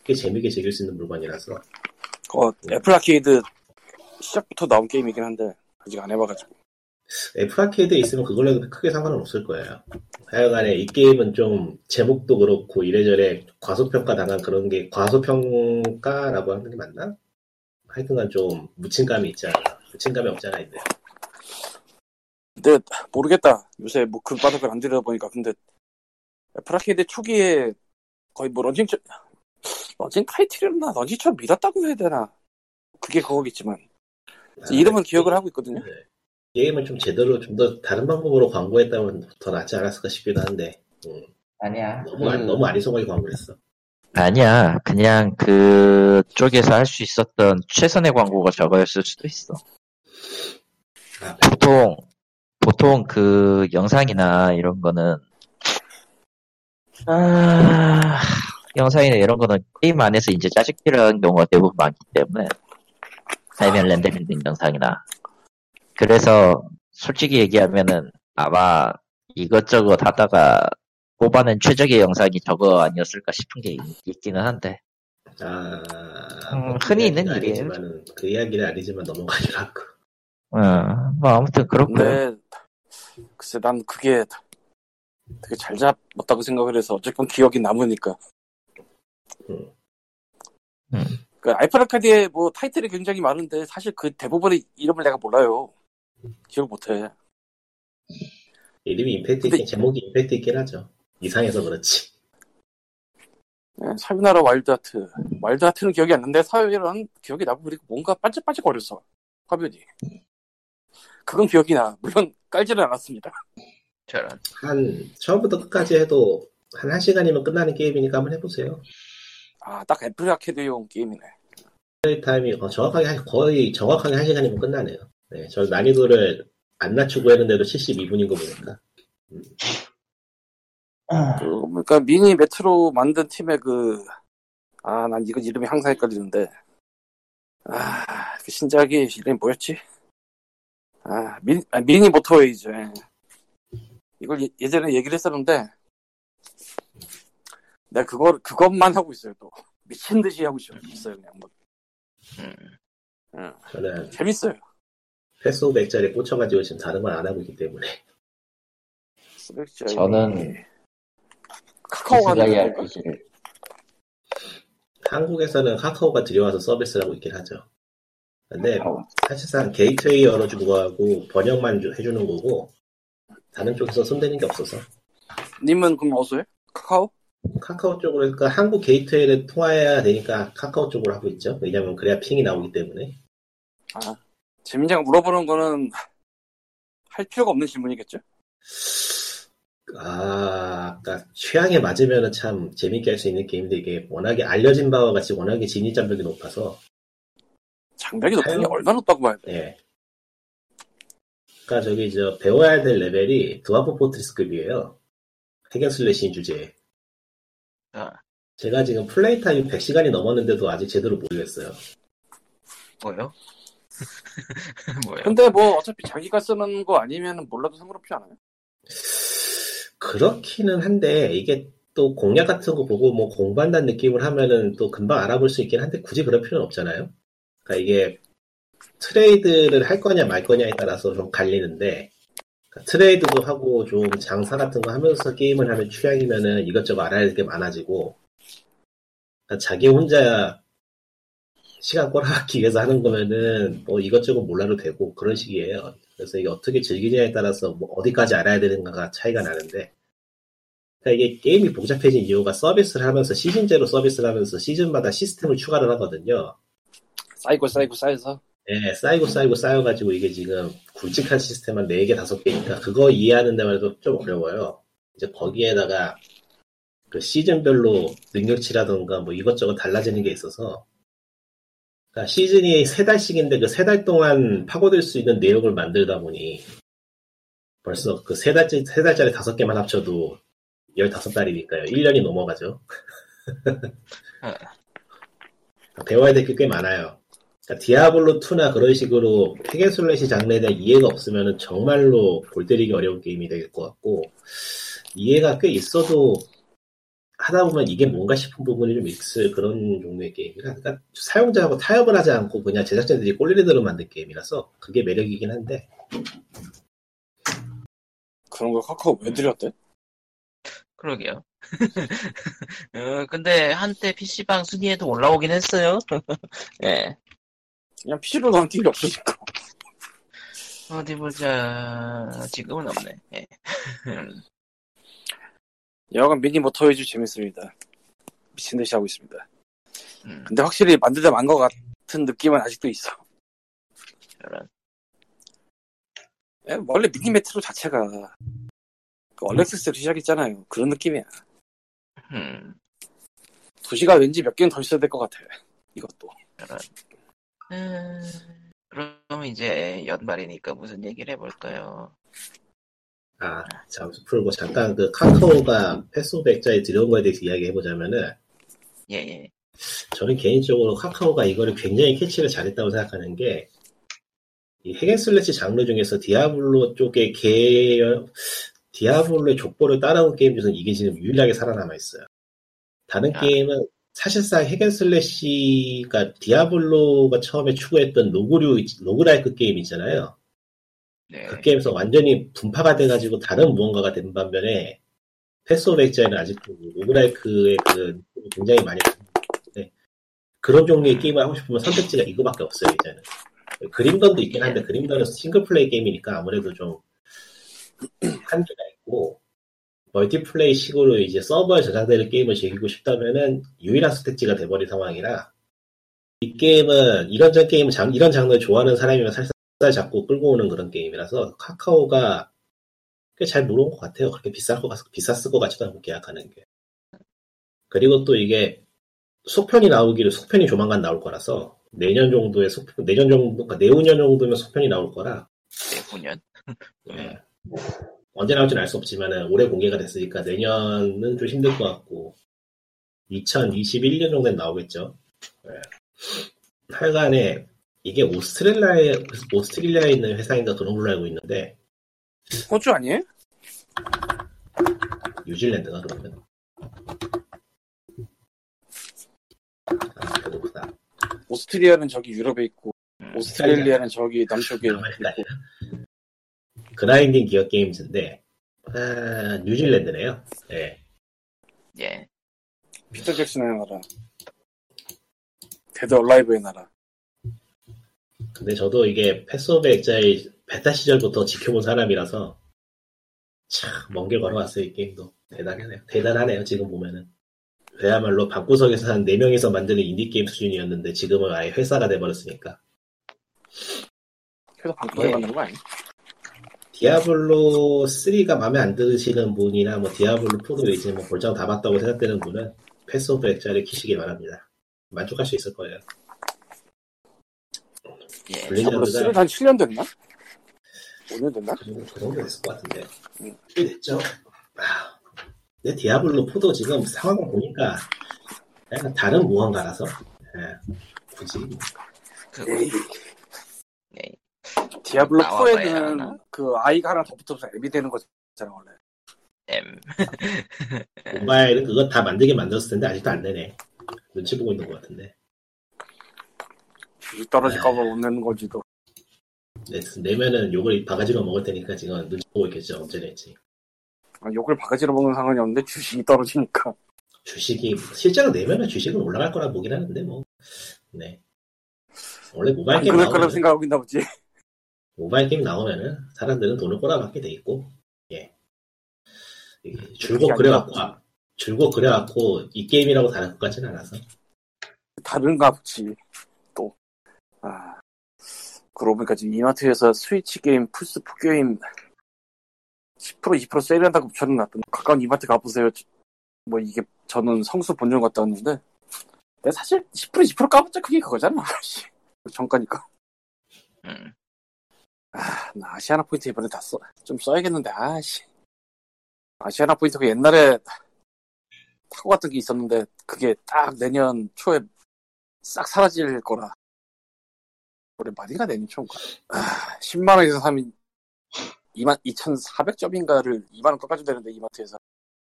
꽤 재미있게 즐길 수 있는 물건이라서. 어, 애플 아케이드 시작부터 나온 게임이긴 한데 아직 안 해봐가지고. 애플 아케이드에 있으면 그걸로도 크게 상관은 없을 거예요. 하여간에 이 게임은 좀 제목도 그렇고 이래저래 과소평가 당한 그런 게 과소평가라고 하는 게 맞나? 하여튼간 좀 무침감이 있지 않아. 무침감이 없지 않아 있네요. 근데 모르겠다. 요새 뭐 글바닥을 안 들여다보니까. 근데 애플 아케이드 초기에 거의 뭐 런칭 런칭 타이틀이나 런칭처럼 밀었다고 해야 되나? 그게 그거겠지만 아, 이름은 네. 기억을 하고 있거든요. 네. 게임을 좀 제대로 좀 더 다른 방법으로 광고했다면 더 낫지 않았을까 싶기도 한데. 음. 아니야. 너무, 음. 너무 아리송하게 광고했어. 아니야. 그냥 그 쪽에서 할 수 있었던 최선의 광고가 저거였을 수도 있어. 아, 보통 보통 그 영상이나 이런 거는 아 영상이나 이런 거는 게임 안에서 이제 짜집기를 하는 경우가 대부분 많기 때문에 아니면 렌더링된 영상이나. 그래서 솔직히 얘기하면은 아마 이것저것 하다가 뽑아낸 최적의 영상이 저거 아니었을까 싶은 게 있기는 한데. 아, 음, 흔히 있는 일이에요. 그 이야기는 아니지만 넘어가기로 하고. 어, 뭐 아무튼 그렇고요. 글쎄, 난 그게 되게 잘 잡았다고 생각을 해서 어쨌건 기억이 남으니까. 음. 음. 그러니까 아이폰 아카디에 뭐 타이틀이 굉장히 많은데 사실 그 대부분의 이름을 내가 몰라요. 기억 못해. 이름이 임팩트 있긴, 제목이 임팩트 있긴 하죠. 이상해서 그렇지. 네, 사유나라 와일드하트. 와일드하트는 기억이 안 나는데 사유나라는 기억이 나고, 그리고 뭔가 반짝반짝거렸어 화면이. 그건 기억이 나. 물론 깔지는 않았습니다. 저런. 한 처음부터 끝까지 해도 한 한 시간이면 끝나는 게임이니까 한번 해보세요. 아, 딱 애플 아케드용 게임이네. 플레이 타임이 정확하게 거의 정확하게 한 시간이면 끝나네요. 네, 저 난이도를 안 낮추고 했는데도 칠십이 분인 거 보니까. 음. 그, 그러니까 미니 메트로 만든 팀의 그, 아, 난 이거 이름이 항상 헷갈리는데, 아, 그 신작이 이름이 뭐였지? 아, 미, 아 미니 모터웨이즈. 이걸 예, 예전에 얘기를 했었는데, 내가 그걸 그것만 하고 있어요. 또 미친 듯이 하고 있어요. 그냥 뭐. 음. 응. 저는 재밌어요. 패스 오브 엑자일에 꽂혀가지고 지금 다른 말 안 하고 있기 때문에. 저는 카카오가 들어와요. 한국에서는 카카오가 들여와서 서비스를 하고 있긴 하죠. 근데 카카오. 사실상 게이트웨이 열어주는 거하고 번역만 해주는 거고 다른 쪽에서 손대는 게 없어서. 님은 그럼 어디서 해? 카카오? 카카오 쪽으로, 그러니까 한국 게이트웨이를 통화해야 되니까 카카오 쪽으로 하고 있죠. 왜냐면 그래야 핑이 나오기 때문에. 아, 재민자가 물어보는 거는 할 필요가 없는 질문이겠죠? 아, 그러니까 취향에 맞으면 참 재밌게 할 수 있는 게임인데 이게 워낙에 알려진 바와 같이 워낙에 진입장벽이 높아서. 장벽이 높은 게 얼마나 높다고 봐야 돼? 네. 그러니까 저기 저 배워야 될 레벨이 드와프 포트리스급이에요. 핵앤슬래시인 주제에. 아. 제가 지금 플레이 타임 백 시간이 넘었는데도 아직 제대로 모르겠어요. 뭐요? 뭐요? 근데 뭐 어차피 자기가 쓰는 거 아니면 몰라도 상관없지 않아요? 그렇기는 한데 이게 또 공략 같은 거 보고 뭐 공부한다는 느낌을 하면은 또 금방 알아볼 수 있긴 한데 굳이 그럴 필요는 없잖아요. 그러니까 이게 트레이드를 할 거냐 말 거냐에 따라서 좀 갈리는데, 그러니까 트레이드도 하고 좀 장사 같은 거 하면서 게임을 하면 취향이면은 이것저것 알아야 될 게 많아지고, 그러니까 자기 혼자 시간 꼬라박기 위해서 하는 거면은 뭐 이것저것 몰라도 되고 그런 식이에요. 그래서 이게 어떻게 즐기냐에 따라서 뭐 어디까지 알아야 되는가가 차이가 나는데, 그러니까 이게 게임이 복잡해진 이유가 서비스를 하면서 시즌제로 서비스를 하면서 시즌마다 시스템을 추가를 하거든요. 쌓이고 쌓이고 쌓여서? 네, 쌓이고 쌓이고 쌓여가지고 이게 지금 굵직한 시스템 한 네 개, 다섯 개니까 그거 이해하는 데만 해도 좀 어려워요. 이제 거기에다가 그 시즌별로 능력치라던가 뭐 이것저것 달라지는 게 있어서, 그러니까 시즌이 세 달씩인데 그 세 달 동안 파고들 수 있는 내용을 만들다 보니 벌써 그 세 달째, 세 달짜리 다섯 개만 합쳐도 열다섯 달이니까요. 일 년이 넘어가죠. 배워야 될 게 꽤 많아요. 그러니까 디아블로 투나 그런 식으로 핵앤슬래시 장르에 대한 이해가 없으면 정말로 골 때리기 어려운 게임이 될 것 같고, 이해가 꽤 있어도 하다 보면 이게 뭔가 싶은 부분이 좀 있을 그런 종류의 게임이라, 그러니까 사용자하고 타협을 하지 않고 그냥 제작자들이 꼴리대로 만든 게임이라서 그게 매력이긴 한데. 그런 걸 카카오 왜 들였대? 그러게요. 어, 근데 한때 피씨방 순위에도 올라오긴 했어요. 네. 그냥 피씨로 나온 팀이 없으니까. 어디 보자. 지금은 없네. 네. 여하간 미니 모터웨이즈 재밌습니다. 미친 듯이 하고 있습니다. 음. 근데 확실히 만들다 만 것 같은 느낌은 아직도 있어. 저런. 원래 미니 메트로 자체가 그 얼렉스스로 시작했잖아요. 그런 느낌이야. 음. 도시가 왠지 몇 개는 더 있어야 될 것 같아. 이것도. 저런. 음, 그럼 이제 연말이니까 무슨 얘기를 해볼까요? 아, 잠수 풀고 잠깐 그 카카오가 패스 오브 엑자일 들여온 거에 대해서 이야기해보자면은, 예, 예. 저는 개인적으로 카카오가 이거를 굉장히 캐치를 잘했다고 생각하는 게, 이 핵앤슬래시 장르 중에서 디아블로 쪽의 계열, 디아블로의 족보를 따라온 게임 중에서 이게 지금 유일하게 살아남아 있어요. 다른 아. 게임은 사실상 핵앤슬래시가 디아블로가 처음에 추구했던 로그류, 로그라이크 게임 있잖아요. 네. 그 게임에서 완전히 분파가 돼가지고 다른 무언가가 된 반면에 패스 오브 엑자일은 아직도 로그라이크의 그 굉장히 많이 네. 그런 종류의 게임을 하고 싶으면 선택지가 이거밖에 없어요 이제는. 그림던도 있긴 한데 그림던은 싱글플레이 게임이니까 아무래도 좀 한계가 있고 멀티플레이 식으로 이제 서버에 저장되는 게임을 즐기고 싶다면은 유일한 선택지가 돼버린 상황이라 이 게임은 이런 장 게임 이런 장르를 좋아하는 사람이면 살살 잡고 끌고 오는 그런 게임이라서 카카오가 꽤 잘 모르는 것 같아요. 그렇게 비쌀 것 같, 비쌌을 것 같지도 않고 계약하는 게. 그리고 또 이게 속편이 나오기로 속편이 조만간 나올 거라서 내년 정도에 속 내년 정도 그러니까 내후년 정도면 속편이 나올 거라. 내후년? 네. 언제 나올지는 알 수 없지만 올해 공개가 됐으니까 내년은 좀 힘들 것 같고 이천이십일 년 정도는 나오겠죠. 네. 하여간에 이게 오스트레일리아에 오스트레일리아에 있는 회사인가 그런 걸로 알고 있는데. 호주 아니에요? 뉴질랜드가 그러면. 아, 그렇구나. 오스트리아는 저기 유럽에 있고, 음, 오스트레일리아는 저기 남쪽에 있고. 그라인딩 기어 게임즈인데, 아, 뉴질랜드네요. 예. 네. 예. 피터 잭슨의 나라. 데드 얼라이브의 나라. 근데 저도 이게 패스 오브 엑자일 베타 시절부터 지켜본 사람이라서 참 먼 길 걸어왔어요. 이 게임도 대단하네요. 대단하네요. 지금 보면은 그야말로 방구석에서 한 네 명이서 만드는 인디게임 수준이었는데 지금은 아예 회사가 돼버렸으니까. 그래서 방구석에 만드는 거 아니야? 디아블로 삼가 마음에 안 드시는 분이나 뭐 디아블로 사도 이제 뭐 골장 다 봤다고 생각되는 분은 패스 오브 엑자일을 키시기 바랍니다. 만족할 수 있을 거예요. 예, 블리자드가 쓰면 한 칠 년 됐나? 오 년 됐나? 그 정도 됐을 것 같은데. 응. 됐죠. 근데 디아블로 사도 지금 상황을 보니까 약간 다른 무언가라서. 네. 굳이. 에이. 에이. 디아블로 사에는 그 아이가 하나 더 붙어서 앱이 되는 거잖아 원래. 엠. 모바일은 그거 다 만들게 만들었을 텐데 아직도 안 되네. 눈치 보고 있는 것 같은데. 떨어질까봐 없는 거지도. 네, 내면은 욕을 바가지로 먹을 테니까 지금 눈치 보고 있겠죠. 언제 될지. 아, 욕을 바가지로 먹는 상관이 없는데 주식이 떨어지니까. 주식이 실제로 내면은 주식은 올라갈 거라 보긴 하는데 뭐. 네. 원래 모바일 게임 나오면. 거라고 생각하고 있나 보지. 모바일 게임 나오면은 사람들은 돈을 꼬라박게 돼 있고. 예. 줄곧 그래갖고 아, 줄곧 그래갖고 이 게임이라고 다른 것 같지는 않아서. 다른가 보지. 아, 그러고 보니까 지금 이마트에서 스위치 게임, 플스포 게임 십 퍼센트, 이십 퍼센트 세일한다고 붙여놨던 가까운 이마트 가보세요. 뭐 이게 저는 성수 본점 갔다 왔는데 내가 사실 십 퍼센트, 이십 퍼센트 까봤자 그게 그거잖아. 정가니까. 음. 아, 나 아시아나 포인트 이번에 다 써, 좀 써야겠는데 아씨. 아시아나 포인트가 옛날에 타고 갔던 게 있었는데 그게 딱 내년 초에 싹 사라질 거라. 올해 말인가 내년 초인가? 아, 십만 원에서 사면 이만 이천사백 점인가를 이만 원 깎아줘야 되는데 이마트에서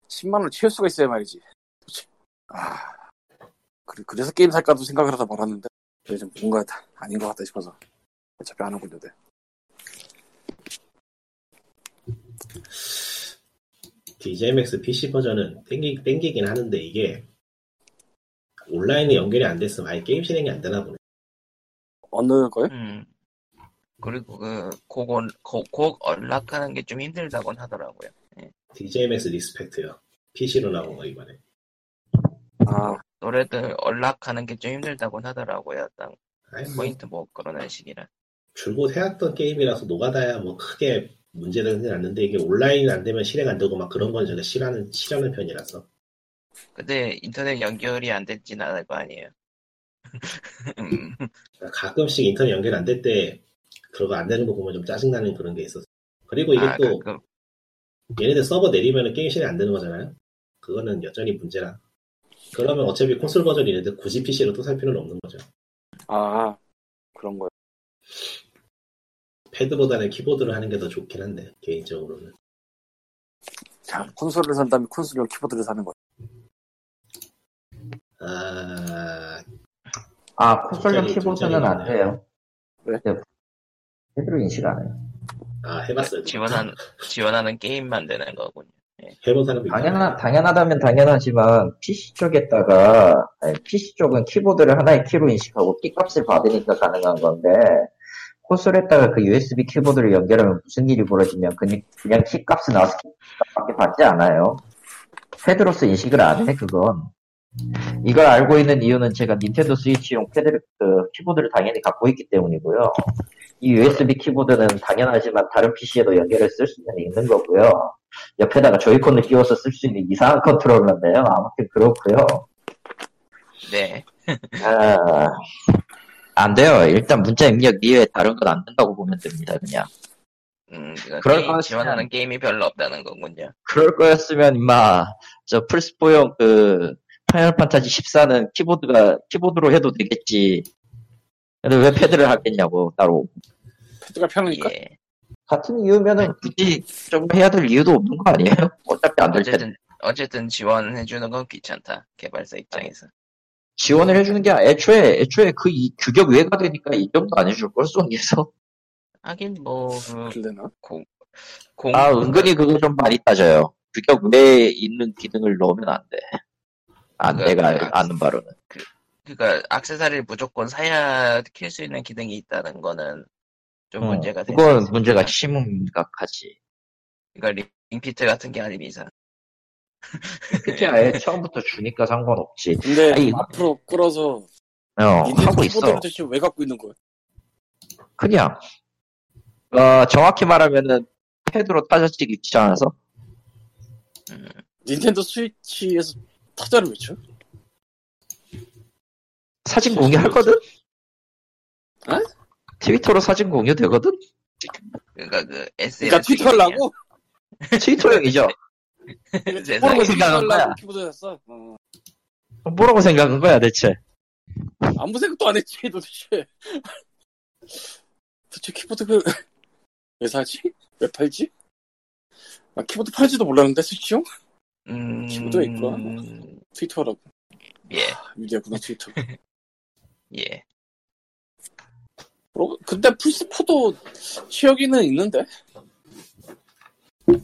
십만 원을 채울 수가 있어야 말이지. 아, 그래, 그래서 게임 살까도 생각을 하다 말았는데 요즘 뭔가 아닌 것 같다 싶어서 어차피 안 하고 있는데. 디제이맥스 피씨 버전은 땡기, 땡기긴 하는데 이게 온라인에 연결이 안 됐으면 아예 게임 실행이 안 되나 보네. 어느 거요? 음. 그리고 그 곡은 곡곡 연락하는 게 좀 힘들다곤 하더라고요. 예. 디제이엠에스 리스펙트요. 피씨로 나온 거 이번에. 아 노래들 연락하는 게 좀 힘들다곤 하더라고요. 딱 포인트 뭐 그런 식이라. 줄곧 해왔던 게임이라서 노가다야 뭐 크게 문제는 않는데 이게 온라인 안 되면 실행 안 되고 막 그런 건 제가 싫어하는 싫어하는 편이라서. 근데 인터넷 연결이 안 됐진 않을 거 아니에요. 가끔씩 인턴 연결 안 될 때 그러고 안 되는 거 보면 좀 짜증나는 그런 게 있어서. 그리고 이게 아, 또 가끔. 얘네들 서버 내리면은 게임 실행 안 되는 거잖아요. 그거는 여전히 문제라. 그러면 어차피 콘솔 버전이 있는데 굳이 피씨로 또 살 필요는 없는 거죠. 아 그런 거요. 패드보다는 키보드를 하는 게 더 좋긴 한데 개인적으로는. 자, 콘솔을 산다면 콘솔용 키보드를 사는 거야. 아, 아 콘솔용 키보드는 안 돼요. 왜? 헤드로 인식 안 해요. 아, 해봤어요. 지원하는 지원하는 게임만 되는 거군요. 예. 해본 사람이 당연하 당연하다면 당연하지만 피씨 쪽에다가 아니, 피씨 쪽은 키보드를 하나의 키로 인식하고 키 값을 받으니까 가능한 건데. 콘솔에다가 그 유에스비 키보드를 연결하면 무슨 일이 벌어지면 그냥, 그냥 키값은 나와서 키값밖에 받지 않아요. 패드로서 인식을 안 해, 그건. 이걸 알고 있는 이유는 제가 닌텐도 스위치용 패드를, 그, 키보드를 당연히 갖고 있기 때문이고요. 이 유에스비 키보드는 당연하지만 다른 피씨에도 연결을 쓸 수는 있는 거고요. 옆에다가 조이콘을 끼워서 쓸 수 있는 이상한 컨트롤러인데요. 아무튼 그렇고요. 네. 아... 안 돼요. 일단 문자 입력 이외에 다른 건 안 된다고 보면 됩니다, 그냥. 음, 그럴 거였으면 지원하는 게임이 별로 없다는 거군요. 그럴 거였으면 임마 저 플스포용 그 파이널 판타지 십사는 키보드가 키보드로 해도 되겠지. 근데 왜 패드를 하겠냐고 따로. 패드가 편하니까. 예. 같은 이유면은 굳이 좀 해야 될 이유도 없는 거 아니에요? 어차피 안 될 텐데. 어쨌든 지원해 주는 건 귀찮다, 개발사 입장에서. 지원을 해주는 게 애초에 애초에 그 이, 규격 외가 되니까 이 정도 안 해줄 걸 소니에서. 하긴 뭐 그러나 공, 공 아 은근히 그거 좀 많이 따져요. 규격 외에 있는 기능을 넣으면 안 돼. 안 그러니까, 내가 그, 아는 바로는. 그, 그러니까 액세서리를 무조건 사야 킬 수 있는 기능이 있다는 거는 좀 어, 문제가 되는. 그건 문제가 심각하지. 그러니까 링피트 같은 게 아닌 이상. 그게 아예 처음부터 주니까 상관없지. 근데 아니, 앞으로 끌어서 어, 하고 있어. 대신 왜 갖고 있는 거야? 그냥 어, 정확히 말하면은 패드로 타자치기 귀찮아서. 음. 닌텐도 스위치에서 타자를 왜 쳐? 사진 공유하거든? 어? 트위터로 사진 공유 되거든? 그러니까 그 에스엔에스. 그러니까 트위터라고? 트위터형이죠. 뭐라고 생각한 거야? 어. 뭐라고 생각한 거야 대체? 아무 생각도 안 했지 도대체. 도대체 키보드를 왜 사지? 왜 팔지? 아, 키보드 팔지도 몰랐는데 스위치용? 음... 키보드가 있구나. 음... 트위터라고. 예. 아, 유리하구나 트위터. 예. 뭐, 근데 플스포도 취역이는 있는데?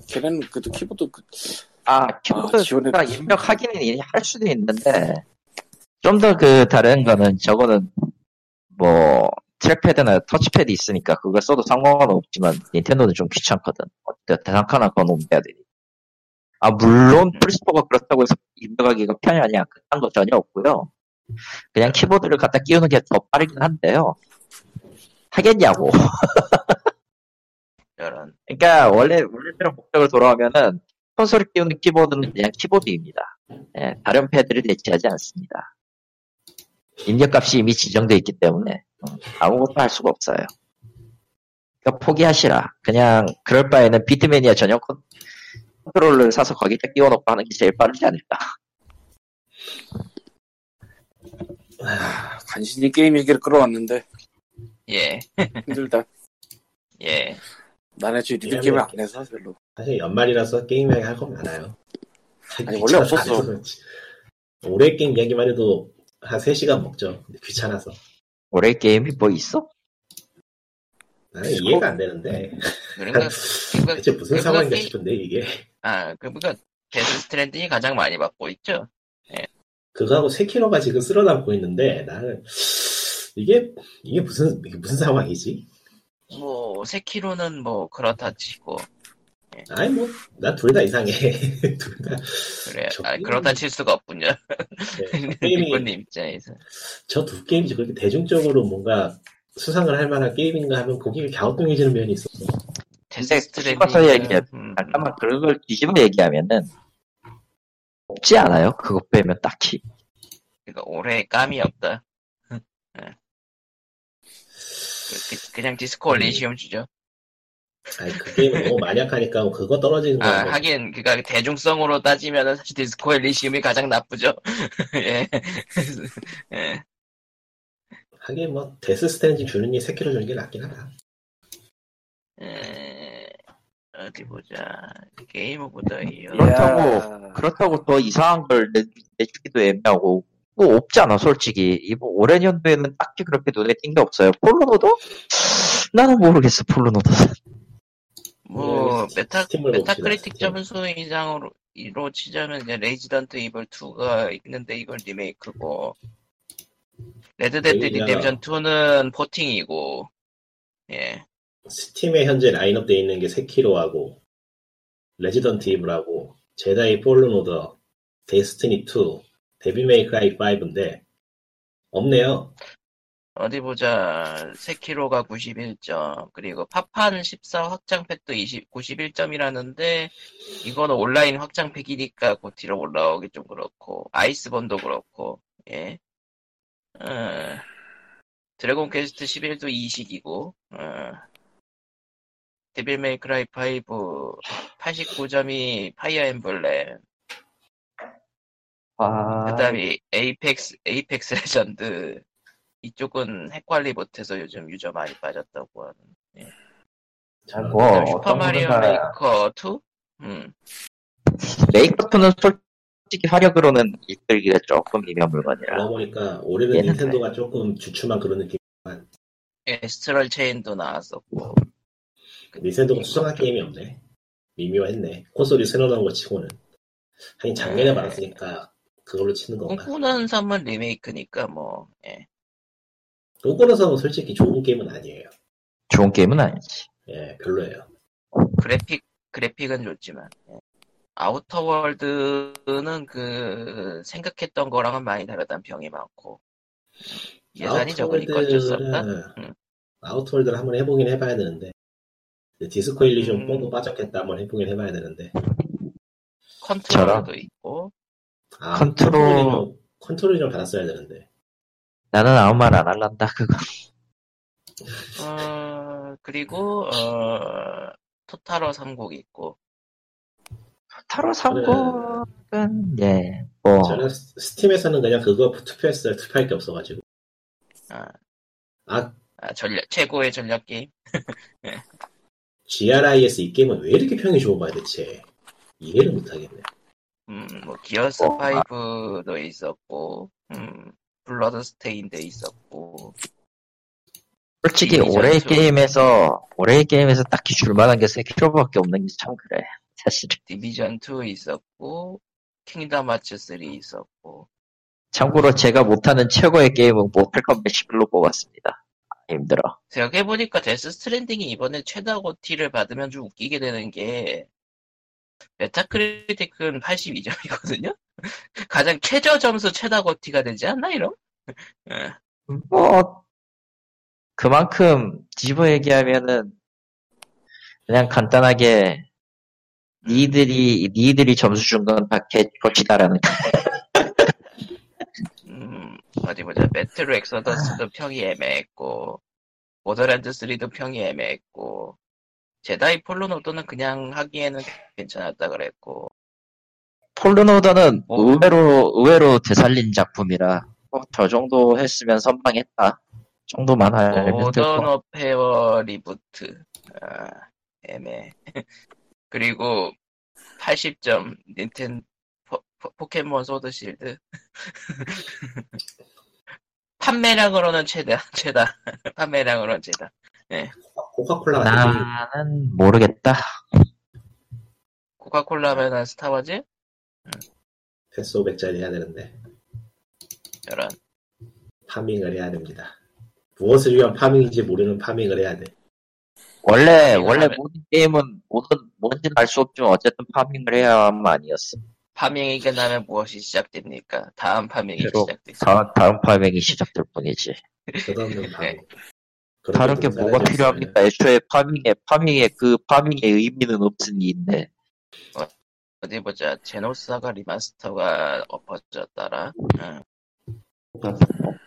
걔는 그래도 키보드 그... 아 키보드 아, 지원에... 입력하기는 할 수도 있는데 좀 더 그 다른 거는 저거는 뭐 트랙패드나 터치패드 있으니까 그걸 써도 상관은 없지만 닌텐도는 좀 귀찮거든. 대상카나 그건 옮겨야 되니. 아 물론 플스포가 그렇다고 해서 입력하기가 편하냐 그딴 거 전혀 없고요. 그냥 키보드를 갖다 끼우는 게 더 빠르긴 한데요. 하겠냐고. 이런. 그러니까 원래 원래대로 목적을 돌아오면은 콘솔을 끼우는 키보드는 그냥 키보드입니다. 예, 다른 패드를 대체하지 않습니다. 입력값이 이미 지정돼 있기 때문에 아무것도 할 수가 없어요. 그러니까 포기하시라. 그냥 그럴 바에는 비트매니아 전용 컨트롤러를 사서 거기다 끼워놓고 하는 게 제일 빠르지 않을까. 아, 간신히 게임 얘기를 끌어왔는데 예 힘들다. 예. 나는 지금 리듬 게임을 안 해서 별로. 사실 연말이라서 게임 이야기 할 건 많아요. 아니 원래 없었어. 올해 게임 이야기만 해도 한 세 시간 먹죠. 근데 귀찮아서. 올해 게임이 뭐 있어? 나는 디스코? 이해가 안 되는데. 그러니까, 그러니까 대체 무슨 상황인가 게임... 싶은데 이게. 아 그러니까 데스 스트랜딩이 가장 많이 받고 있죠. 예. 그거하고 세 킬로가 지금 쓸어담고 있는데 나는 이게 이게 무슨 이게 무슨 상황이지? 뭐 세 킬로는 뭐 그렇다 치고. 예. 아니 뭐 나 둘 다 이상해. 둘 다. 그래. 저... 아 그렇다 칠 수가 없군요. 게임인 네, 입장에서. 저 두 게임이 그렇게 대중적으로 뭔가 수상을 할 만한 게임인가 하면 고기가 갸우뚱해지는 면이 있어서. 뒤집어서 얘기해. 잠깐만 그런 걸 뒤집어 얘기하면은 없지 않아요. 그거 빼면 딱히. 그러니까 올해 감이 없다. 그, 그냥 디스코 엘리시움 주죠. 아니 그 게임은 너무 만약하니까 그거 떨어지는 거야. 아, 뭐. 하긴 그러니까 대중성으로 따지면은 사실 디스코 엘리시움이 가장 나쁘죠. 예. 예. 하긴 뭐 데스 스탠딩 주는 게 세 킬로 주는 게 낫긴 하다. 예. 어, 어디 보자. 게임 오브 더 이어. 그렇다고 그렇다고 더 이상한 걸 내, 내주기도 애매하고 뭐 없잖아 솔직히. 이번 오랜 연도에는 딱히 그렇게 눈에 띈 게 없어요. 폴로노도? 나는 모르겠어 폴로노도. 뭐 메타 메타크리틱 점수 이상으로 이로 치자면 이제 레지던트 이블 투가 있는데 이걸 리메이크고 레드데드 리뎀션 투는 포팅이고. 예. 스팀에 현재 라인업 돼 있는 게 세키로하고 레지던트 이블하고 제다이 폴른 오더, 데스티니 투, 데빌메이크라이 파이브인데 없네요. 어디 보자. 세키로가 구십일 점, 그리고 파판 십사 확장팩도 구십일 점이라는데 이거는 온라인 확장팩이니까 곧 뒤로 올라오기 좀 그렇고 아이스본도 그렇고. 예. 어. 드래곤 퀘스트 십일도 이식이고. 어. 데빌메이크라이 파이브 팔십구 점이 파이어 엠블렘. 아... 그 다음에 에이펙스, 에이펙스 레전드. 이쪽은 핵 관리 못해서 요즘 유저 많이 빠졌다고 하는. 예. 잘 뭐, 슈퍼마리오 분은... 메이커 투? 음. 메이커 투는 솔직히 화력으로는 이끌기가 조금 미묘한 물건이라. 그러다 보니까 올해는 닌텐도가 네. 조금 주춤한 그런 느낌만. 예, 에스트럴 체인도 나왔었고. 닌텐도가 수상한 게임이 없네. 미묘했네. 콘솔이 새로 나온 거 치고는. 하긴 작년에 많았으니까 그걸로 치는 건가. 꿈꾸는 삶은 리메이크니까 뭐. 예. 꿈꾸는 삶은 솔직히 좋은 게임은 아니에요. 좋은 게임은 아니지. 예, 별로예요. 그래픽 그래픽은 좋지만. 예. 아우터월드는 그 생각했던 거랑은 많이 다르다는 평이 많고 예산이 적으니까 어쩔 수 없다. 응. 아우터월드를 한번 해보긴 해봐야 되는데. 디스코 엘리시움 음... 뽕도 빠졌겠다. 한번 해보긴 해봐야 되는데. 컨트롤도 있고. 아, 컨트롤 컨트롤이 좀 받았어야 되는데. 나는 아무 말 안 할란다 그거. 어 그리고 어 토탈워 삼국 있고. 토탈워 삼국은 예. 뭐. 저는 스팀에서는 그냥 그거 투표했어요. 투표할 게 없어가지고. 아. 아, 아 전략 최고의 전략 게임. 지 알 아이 에스 이 게임은 왜 이렇게 평이 좋은 거야 대체? 이해를 못하겠네. 음, 뭐 기어스 어, 파이브도 아. 있었고, 음, 블러드 스테인도 있었고. 솔직히 올해의 게임에서 올해의 게임에서 딱히 줄만한 게 세키로밖에 없는 게 참 그래. 사실. 디비전 투 있었고, 킹덤 하츠 쓰리 있었고. 참고로 제가 못하는 최고의 게임은 모탈 컴뱃 십일로 뽑았습니다. 힘들어. 생각해보니까 데스 스트랜딩이 이번에 최다 고티를 받으면 좀 웃기게 되는 게 메타크리틱은 팔십이 점이거든요? 가장 최저 점수 최다 고티가 되지 않나 이런? 뭐 그만큼 집어 얘기하면은 그냥 간단하게 니들이 니들이 점수 준 건 다 개거치다라는 음, 어디 보자. 메트로 엑서더스도 평이 애매했고 워더랜드 쓰리도 평이 애매했고 제다이 폴로노더는 그냥 하기에는 괜찮았다 그랬고. 폴로노더는 어. 의외로 의외로 되살린 작품이라 어, 저 정도 했으면 선방했다 정도만 알면 됐고. 오더너 페어 리부트 아, 애매. 그리고 팔십 점 닌텐 포, 포, 포켓몬 소드 실드. 판매량으로는 최다 최다 판매량으로는 최다. 네. 코카콜라 나는 모르겠다. 코카콜라면은 스타워즈? 응. 패스 오브 엑자일 해야 되는데. 이런 파밍을 해야 됩니다. 무엇을 위한 파밍인지 모르는 파밍을 해야 돼. 원래 원래 하면... 모든 게임은 모든 뭔지 알 수 없지만 어쨌든 파밍을 해야만 아니었어. 파밍이 끝나면 무엇이 시작됩니까? 다음 파밍이 시작되죠. 다음 다음 파밍이 시작될 뿐이지. 그다음은 파밍. 다른 게 뭐가 필요합니까? 애초에 파밍에 파밍에 그 파밍의 의미는 없으니 있네. 어, 어디 보자. 제노사가 리마스터가 엎어졌더라. 응.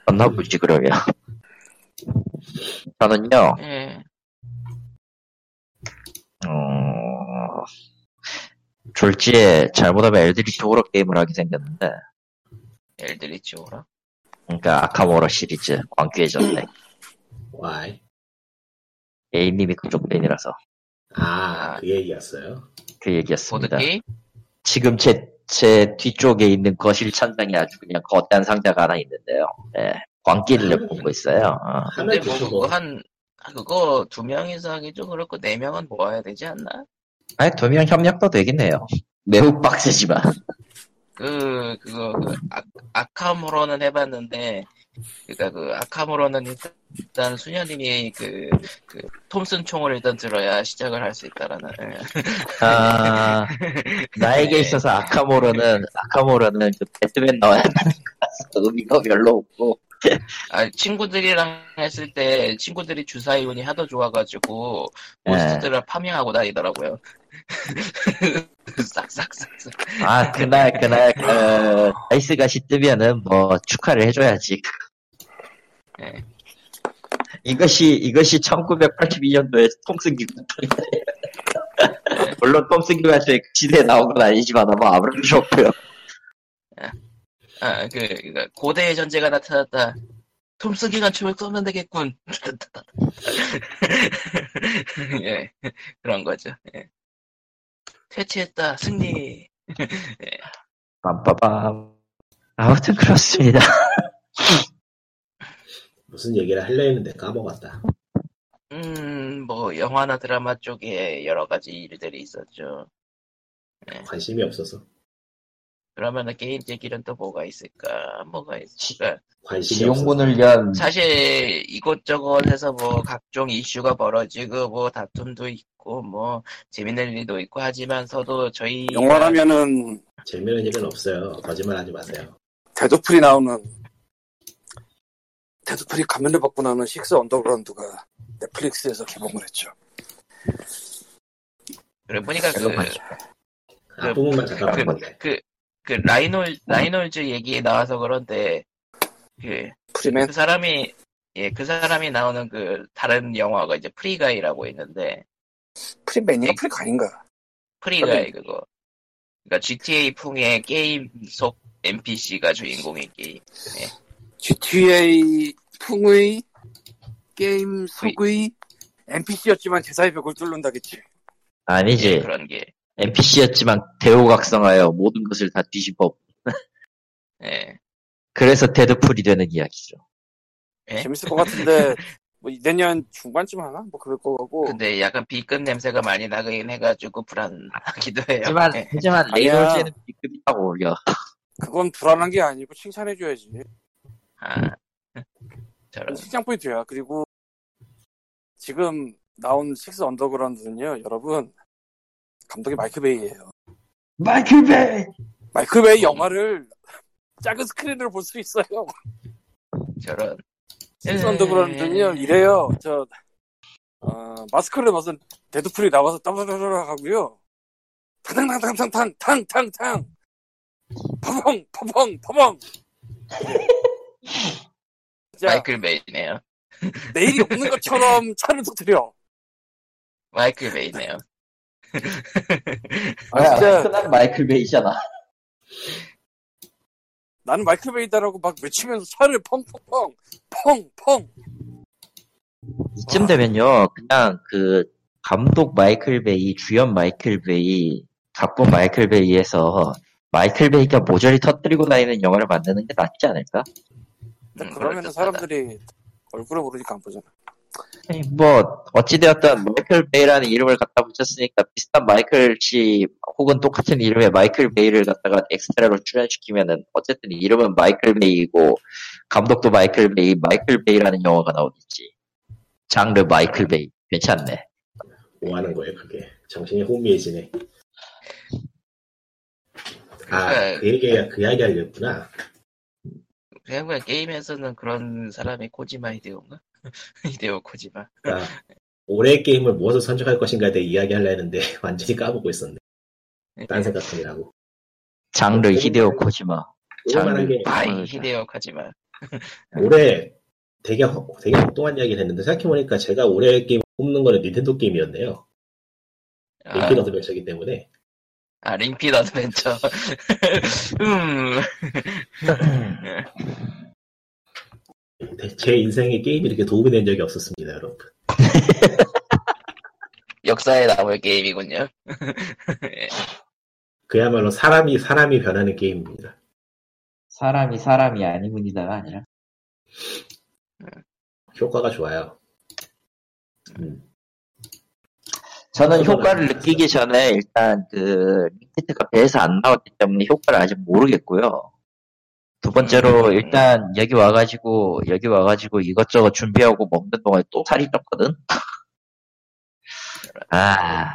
맞나 보지 그러면. 저는요. 예. 어 졸지에 잘못하면 엘드리치 호러 게임을 하게 생겼는데. 엘드리치 호러? 그러니까 아캄 호러 시리즈 광기해졌네. 와이. 에이님이 그쪽 팬이라서. 아, 그 얘기였어요? 그 얘기였습니다. 보드게임? 지금 제, 제 뒤쪽에 있는 거실 천장에 아주 그냥 거대한 상자가 하나 있는데요. 네, 광기를 내보고 아, 있어요. 어. 근데 뭐 그거 한, 그거 두 명이서 하기 좀 그렇고 네 명은 모아야 되지 않나? 아니, 두 명 협력도 되긴 해요. 매우 빡세지만. 그, 그거, 그, 아, 아캄으로는 해봤는데, 그니까 그, 아캄으로는 일단, 일단 수녀님이 그, 그, 톰슨 총을 일단 들어야 시작을 할 수 있다라는. 아, 나에게 네. 있어서 아캄으로는, 아캄으로는 그, 배트맨 나와야 되는 것 의미가 별로 없고. 아, 친구들이랑 했을 때, 친구들이 주사위운이 하도 좋아가지고, 몬스터들을 네. 파밍하고 다니더라고요. 싹싹싹. 아, 그날, 그날, 그, 아이스가시 뜨면은 뭐, 축하를 해줘야지. 네. 이것이, 이것이 천구백팔십이 년도에 통승기구나. 네. 물론 통승기가 시대에 나온 건 아니지만, 뭐, 아무래도 좋고요. 네. 아, 그, 그, 고대의 전제가 나타났다. 톰스기가 총을 쏘면 되겠군. 예, 그런 거죠. 예. 퇴치했다, 승리. 예. 빰빠밤. 아무튼 그렇습니다. 무슨 얘기를 하려 했는데 까먹었다. 음, 뭐, 영화나 드라마 쪽에 여러 가지 일들이 있었죠. 예. 관심이 없어서. 그러면은 게임 얘기는 또 뭐가 있을까? 뭐가 있을까? 지옥문을 연 사실 이곳저곳 해서 뭐 각종 이슈가 벌어지고 뭐 다툼도 있고 뭐 재밌는 일도 있고 하지만서도 저희 영화라면은 재미있는 일은 없어요. 거짓말하지 마세요. 데드풀이 나오는 데드풀이 감면을 받고 나오는 식스 언더그라운드가 넷플릭스에서 개봉을 했죠. 그래 보니까 그 앞부분만 잠깐 본 건데 그, 그, 그 라이놀 라이놀즈 얘기에 나와서 그런데 그, 그 사람이 예 그 사람이 나오는 그 다른 영화가 이제 프리가이라고 있는데 프리맨이야 프리가인가 프리가이 그거 그러니까 지티에이 풍의 게임 속 엔피씨가 주인공인 게임 예. 지티에이 풍의 게임 속의 엔피씨였지만 제사의 벽을 뚫는다겠지 아니지 예, 그런 게 엔피씨였지만 대오각성하여 모든 것을 다 뒤집어. 네. 그래서 데드풀이 되는 이야기죠. 네? 재밌을 것 같은데 뭐 내년 중반쯤 하나? 뭐 그럴 거고. 근데 약간 B급 냄새가 많이 나긴 해가지고 불안하기도 해요. 하지만 네. 하지만 레이놀즈는 B급이라고 올려. 그건 불안한 게 아니고 칭찬해줘야지. 아. 저런. 칭찬 포인트야. 그리고 지금 나온 식스 언더그라운드는요, 여러분. 감독이 마이클 베이예요. 마이클 베이! 마이클 베이 영화를 작은 스크린으로 볼 수 있어요. 저런. 식스 언더그라운드는요, 이래요. 저, 어, 마스크를 벗은 데드풀이 나와서 따바라라라 하고요. 탕탕탕탕탕, 탕탕탕! 파봉, 파봉, 파봉! 마이클 베이네요. 내일이 없는 것처럼 차를 터뜨려. 마이클 베이네요. 아, 야, 진짜 난 마이클 베이잖아. 나는 마이클 베이다라고 막 외치면서 차를 펑펑펑 펑펑. 이쯤 되면요, 그냥 그 감독 마이클 베이, 주연 마이클 베이, 각본 마이클 베이에서 마이클 베이가 모조리 터뜨리고 다니는 영화를 만드는 게 낫지 않을까? 음, 그러면 사람들이 얼굴을 모르니까 안 보잖아. 뭐 어찌되었든 마이클 베이라는 이름을 갖다 붙였으니까 비슷한 마이클 씨 혹은 똑같은 이름의 마이클 베이를 갖다가 엑스트라로 출연시키면은 어쨌든 이름은 마이클 베이고 감독도 마이클 베이, 마이클 베이라는 영화가 나오겠지. 장르 마이클 베이 괜찮네. 뭐 하는 거예요 그게? 정신이 혼미해지네. 아, 그 얘기야, 그 이야기 하려구나. 그냥 게임에서는 그런 사람이 코지마 히데오인가? 히데오 코지마. 아, 올해의 게임을 무엇을 선정할 것인가에 대해 이야기하려 했는데 완전히 까먹고 있었네. 딴 생각뿐이라고. 장르 어, 히데오 코지마. 장르 게, 바이 히데오 코지마. 올해 되게 되게 엉뚱한 이야기를 했는데 생각해보니까 제가 올해의 게임 뽑는 거는 닌텐도 게임이었네요. 아. 링핏 어드벤처이기 때문에. 아, 링핏 어드벤처. 음. 제 인생에 게임이 이렇게 도움이 된 적이 없었습니다, 여러분. 역사에 남을 게임이군요. 예. 그야말로 사람이 사람이 변하는 게임입니다. 사람이 사람이 아니군이다가 아니라 효과가 좋아요. 음. 저는 효과를 느끼기 전에 일단 그 링키트가 배에서 안 나왔기 때문에 효과를 아직 모르겠고요. 두 번째로 일단 여기 와가지고 여기 와가지고 이것저것 준비하고 먹는 동안에 또 살이 쪘거든. 아,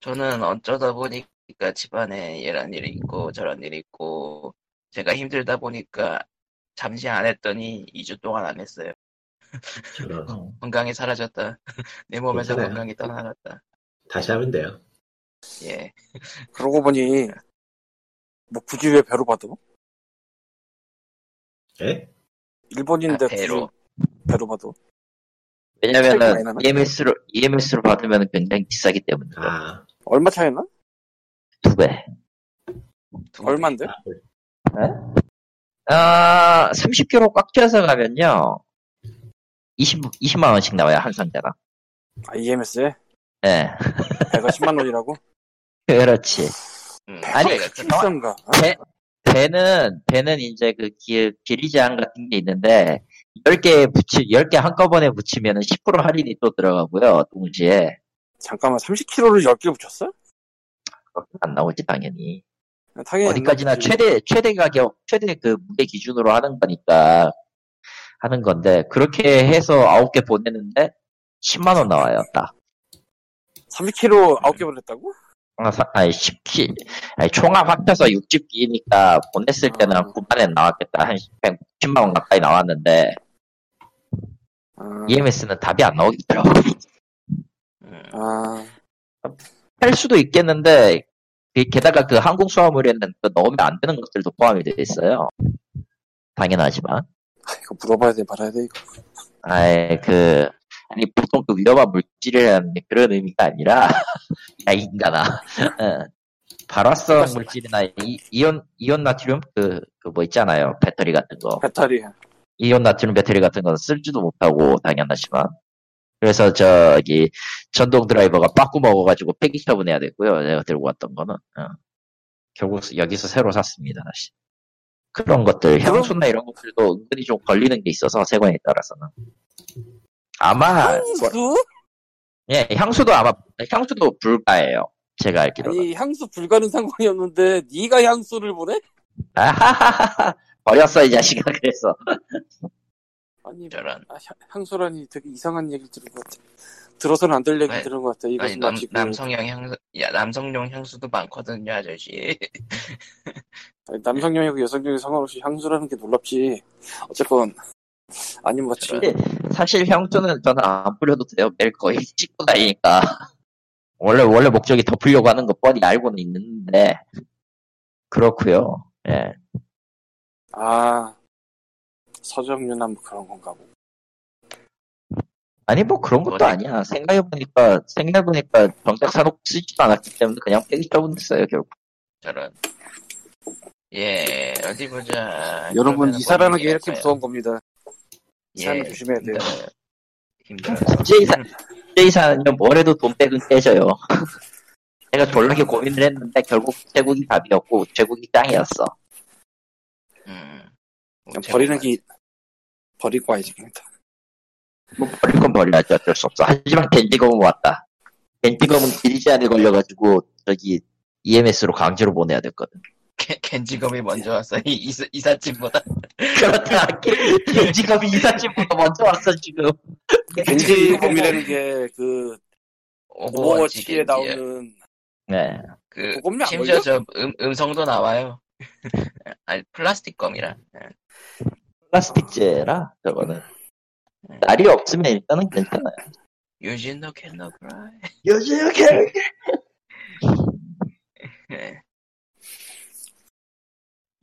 저는 어쩌다 보니까 집안에 이런 일이 있고 저런 일이 있고 제가 힘들다 보니까 잠시 안 했더니 이 주 동안 안 했어요. 건강이 사라졌다. 내 몸에서 괜찮아요. 건강이 떠나갔다. 다시 하면 돼요. 예. 그러고 보니 뭐 굳이 왜 배로 봐도? 예? 일본인데 아, 배로 배로 봐도? 왜냐면은 이엠에스로 이엠에스로 받으면 굉장히 비싸기 때문에. 아. 얼마 차이나? 두 배. 두 배. 얼마인데? 네? 아, 삼십 킬로그램 꽉 채워서 가면요. 이십만 원씩 나와요, 한 상자가. 아, 이엠에스에? 예. 네. 배가 십만 원이라고? 그렇지. 음, 아니, 비싼가? 배, 배는, 배는 이제 그 길, 길이 제한 같은 게 있는데, 열 개 붙이, 열 개 한꺼번에 붙이면 십 퍼센트 할인이 또 들어가고요, 동시에. 잠깐만, 삼십 킬로그램를 열 개 붙였어? 안 나오지, 당연히. 아, 당연히 어디까지나 최대, 최대 가격, 최대 그 무게 기준으로 하는 거니까. 하는 건데, 그렇게 해서 아홉 개 보내는데, 십만 원 나와요, 딱. 삼십 킬로그램 아홉 개 보냈다고? 아, 사, 아니, 십 킬로그램. 아니, 총합 합쳐서 육 집기니까, 보냈을 때는 아. 구만 엔 나왔겠다. 한 십만 원 가까이 나왔는데, 아. 이엠에스는 답이 안 나오겠더라고. 아. 할 수도 있겠는데, 게다가 그 항공수화물에는 또 넣으면 안 되는 것들도 포함이 되어 있어요. 당연하지만. 이거 물어봐야 돼, 말아야 돼, 이거. 아이, 그, 아니, 보통 그 위험한 물질이라는 게 그런 의미가 아니라, 야, 인간아. 발화성 물질이나 이, 이온, 이온 나트륨? 그, 그 뭐 있잖아요. 배터리 같은 거. 배터리. 이온 나트륨 배터리 같은 건 쓸지도 못하고, 당연하지만. 그래서 저기, 전동 드라이버가 빠꾸 먹어가지고 폐기 처분해야 됐고요. 내가 들고 왔던 거는. 어. 결국 여기서 새로 샀습니다, 다시. 그런 것들, 향수나 이런 것들도 은근히 좀 걸리는 게 있어서, 세관에 따라서는. 아마. 향수? 뭐, 예, 향수도 아마, 향수도 불가예요. 제가 알기로는. 아니, 향수 불가는 상관이었는데, 네가 향수를 보내? 아하하하. 버렸어, 이 자식아, 그래서. 아니, 저런. 아, 향수라니 되게 이상한 얘기를 들은 것 같아. 들어서는 안 될 얘기를 아니, 들은 것 같아. 이것은 남, 남성형 향수, 야, 남성용 향수도 많거든요, 아저씨. 남성용이고 여성용이 상관없이 향수라는 게 놀랍지. 어쨌건 아닌 것 같지. 사실 향수는 저는 안 뿌려도 돼요. 매일 거의 찍고 다니니까. 원래 원래 목적이 덮으려고 하는 거 뻔히 알고는 있는데 그렇고요. 예. 아 서정유나 뭐 그런 건가 보. 아니 뭐 그런 것도 아니야. 생각해 보니까 생각해 보니까 정작 사놓고 쓰지도 않았기 때문에 그냥 폐기 처분했어요 결국. 저는. 예, 어디 보자. 여러분, 이사라는 게 이렇게 있어요. 무서운 겁니다. 이사는 예, 조심해야 돼요. 힘들어요. 국제이사는요, 뭘 해도 돈 빼근 깨져요. 내가 졸라게 고민을 했는데, 결국 제국이 답이었고, 제국이 땅이었어. 음. 그냥 버리는 게, 버리고 와야지, 그러니까. 뭐, 버릴 건 버려야지, 어쩔 수 없어. 하지만 겐지검은 왔다. 겐지검은 길이 제한에 걸려가지고, 저기, 이엠에스로 강제로 보내야 됐거든. 겐지검이 먼저 왔어. 이, 이삿짐보다. 그렇다. 겐지검이 이삿짐보다 먼저 왔어, 지금. 겐지검이라는 게, 그, 오버워치에 나오는. 네. 그, 심지어 저 음, 음성도 나와요. 아니, 플라스틱검이라. 플라스틱재라, 저거는. 날이 없으면 일단은 괜찮아요. 요즘 너 캔너 브라이. 요즘 너 캔너 브라이.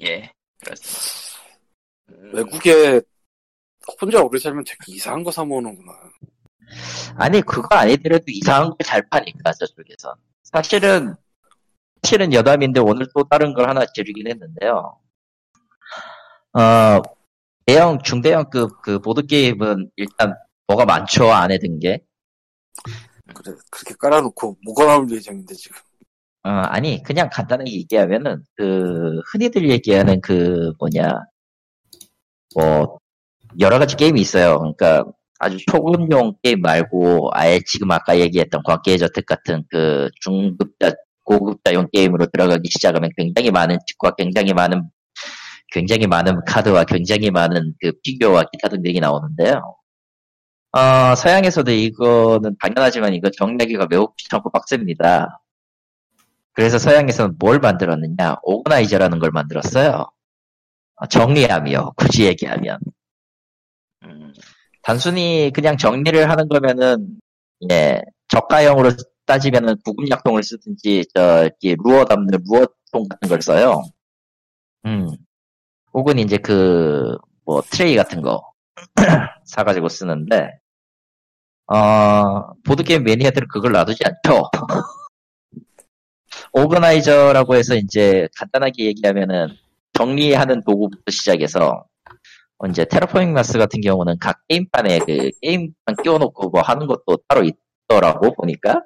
예, 그렇습니다. 음... 외국에 혼자 오래 살면 되게 이상한 거 사모으는구나. 아니, 그거 아니더라도 이상한 걸 잘 파니까, 저쪽에선. 사실은, 사실은 여담인데 오늘 또 다른 걸 하나 지르긴 했는데요. 어, 대형, 중대형급 그 보드게임은 일단 뭐가 많죠, 안에 든 게. 그래, 그렇게 깔아놓고 뭐가 나올 예정인데 지금. 어, 아니 그냥 간단하게 얘기하면은 그 흔히들 얘기하는 그 뭐냐 뭐 여러 가지 게임이 있어요. 그러니까 아주 초급용 게임 말고 아예 지금 아까 얘기했던 관계의 저택 같은 그 중급자 고급자용 게임으로 들어가기 시작하면 굉장히 많은 집과 굉장히 많은 굉장히 많은 카드와 굉장히 많은 그 피규어와 기타 등등이 나오는데요. 어, 서양에서도 이거는 당연하지만 이거 정리하기가 매우 귀찮고 빡셉니다. 그래서 서양에서는 뭘 만들었느냐? 오그나이저라는 걸 만들었어요. 정리함이요. 굳이 얘기하면. 음, 단순히 그냥 정리를 하는 거면은, 예, 저가형으로 따지면은 구급약통을 쓰든지, 저, 이렇게 루어 담는 루어통 같은 걸 써요. 음. 혹은 이제 그, 뭐, 트레이 같은 거 사가지고 쓰는데, 어, 보드게임 매니아들은 그걸 놔두지 않죠. 오그나이저라고 해서 이제 간단하게 얘기하면은 정리하는 도구부터 시작해서 이제 테라포밍 마스 같은 경우는 각 게임판에 그 게임판 끼워놓고 뭐 하는 것도 따로 있더라고 보니까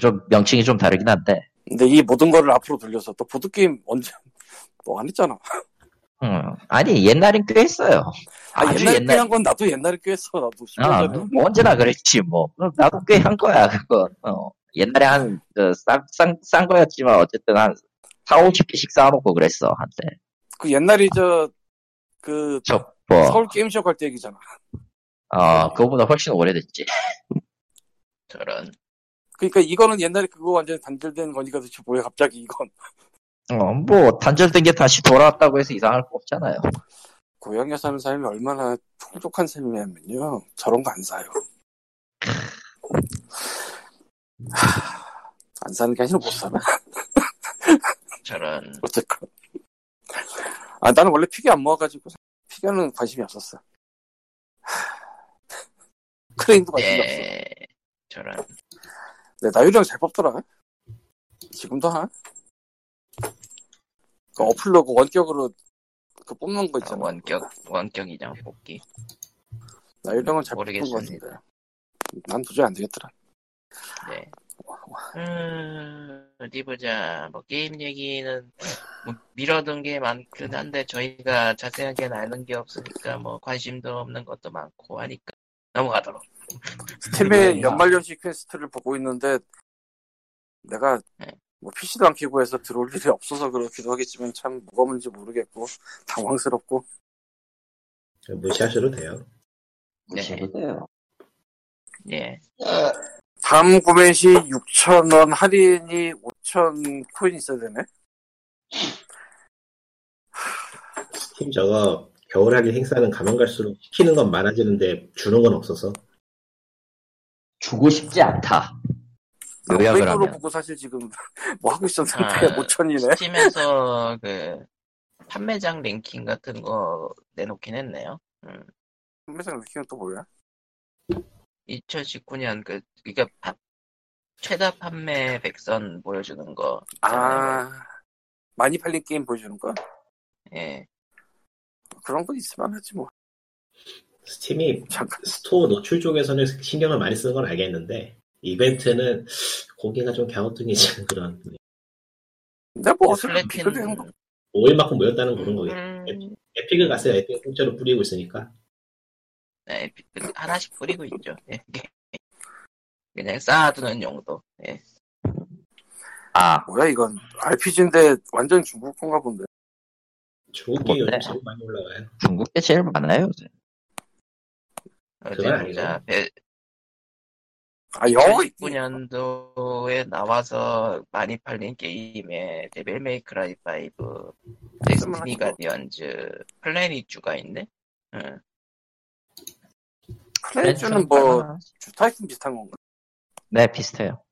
좀 명칭이 좀 다르긴 한데. 근데 이 모든 거를 앞으로 돌려서 또 보드 게임 언제 너 안 했잖아. 음, 아니 옛날엔 꽤 했어요. 아, 아주 옛날에 옛날... 한 건 나도 옛날에 꽤 했어. 나도 아, 뭐 언제나 그랬지 뭐. 나도 꽤 한 거야 그건. 어. 옛날에 한, 그, 싼, 싼, 싼 거였지만, 어쨌든 한, 사오십 개씩 쌓아먹고 그랬어, 한때. 그 옛날이 저, 그, 저, 뭐. 서울 게임쇼 갈 때 얘기잖아. 아, 어, 그거보다 훨씬 오래됐지. 저런. 그니까 이거는 옛날에 그거 완전히 단절된 거니까 도대체 뭐야, 갑자기 이건. 어, 뭐, 단절된 게 다시 돌아왔다고 해서 이상할 거 없잖아요. 고향에 사는 사람이 얼마나 풍족한 삶이냐면요. 저런 거 안 사요. 하... 안 사는 게 아니라 못 사나? 저는 어쨌건 아 나는 원래 피규어 안 모아가지고 피규어는 관심이 없었어. 크레인도 관심이 네... 없어. 저는 네, 나유령 잘 뽑더라. 지금도 하나? 그 어플로 그 원격으로 그 뽑는 거 있잖아. 어, 원격 원격이냐 뽑기. 나유령은 잘 뽑는 거 같은데. 난 도저히 안 되겠더라. 네. 음, 어디 보자. 뭐, 게임 얘기는, 뭐, 미뤄둔 게 많긴 한데, 저희가 자세하게 아는 게 없으니까, 뭐, 관심도 없는 것도 많고 하니까, 넘어가도록. 스팀의 연말연시 퀘스트를 보고 있는데, 내가, 네. 뭐, 피씨도 안 켜고 해서 들어올 일이 없어서 그렇기도 하겠지만, 참, 뭐가 뭔지 모르겠고, 당황스럽고. 무시하셔도 돼요. 무시하셔도 네. 돼요. 네. 다음 구매 시 육천 원 할인이 오천 코인 있어야 되네? 스팀 저거 겨울 할인 행사는 가면 갈수록 시키는 건 많아지는데 주는 건 없어서 주고 싶지 않다. 요약을 하면 보고 사실 지금 뭐 하고 있었는데 아, 오천이네 스팀에서 그 판매장 랭킹 같은 거 내놓긴 했네요. 음. 판매장 랭킹은 또 뭐야? 이천십구 년 그 그러니까 파, 최다 판매 백선 보여주는 거. 아 많이 팔린 게임 보여주는 거? 예. 그런 건 있으면 하지 뭐. 스팀이 잠깐. 스토어 노출 쪽에서는 신경을 많이 쓰는 건 알겠는데 이벤트는 고기가 좀 갸우뚱해지는 그런. 근데 뭐 어차피 오일만큼 모였다는 음. 그런 거겠지. 에픽을 갔어요. 에픽 공짜로 뿌리고 있으니까. 네, 하나씩 뿌리고 있죠. 네. 그냥 쌓아두는 용도. 네. 아, 뭐야 이건 알피지인데 완전 중국 건가 본데. 중국이 요즘 제일 많이 올라와요. 중국에 제일 많아요. 어제 보자. 배... 아, 영어 이천십구 년도에 나와서 많이 팔린 게임에 데빌메이크라이 오, 데스티니 가디언즈, 플래닛주가 있네. 응. 플레이주는 뭐 주타이슨 비슷한 건가요? 네 비슷해요.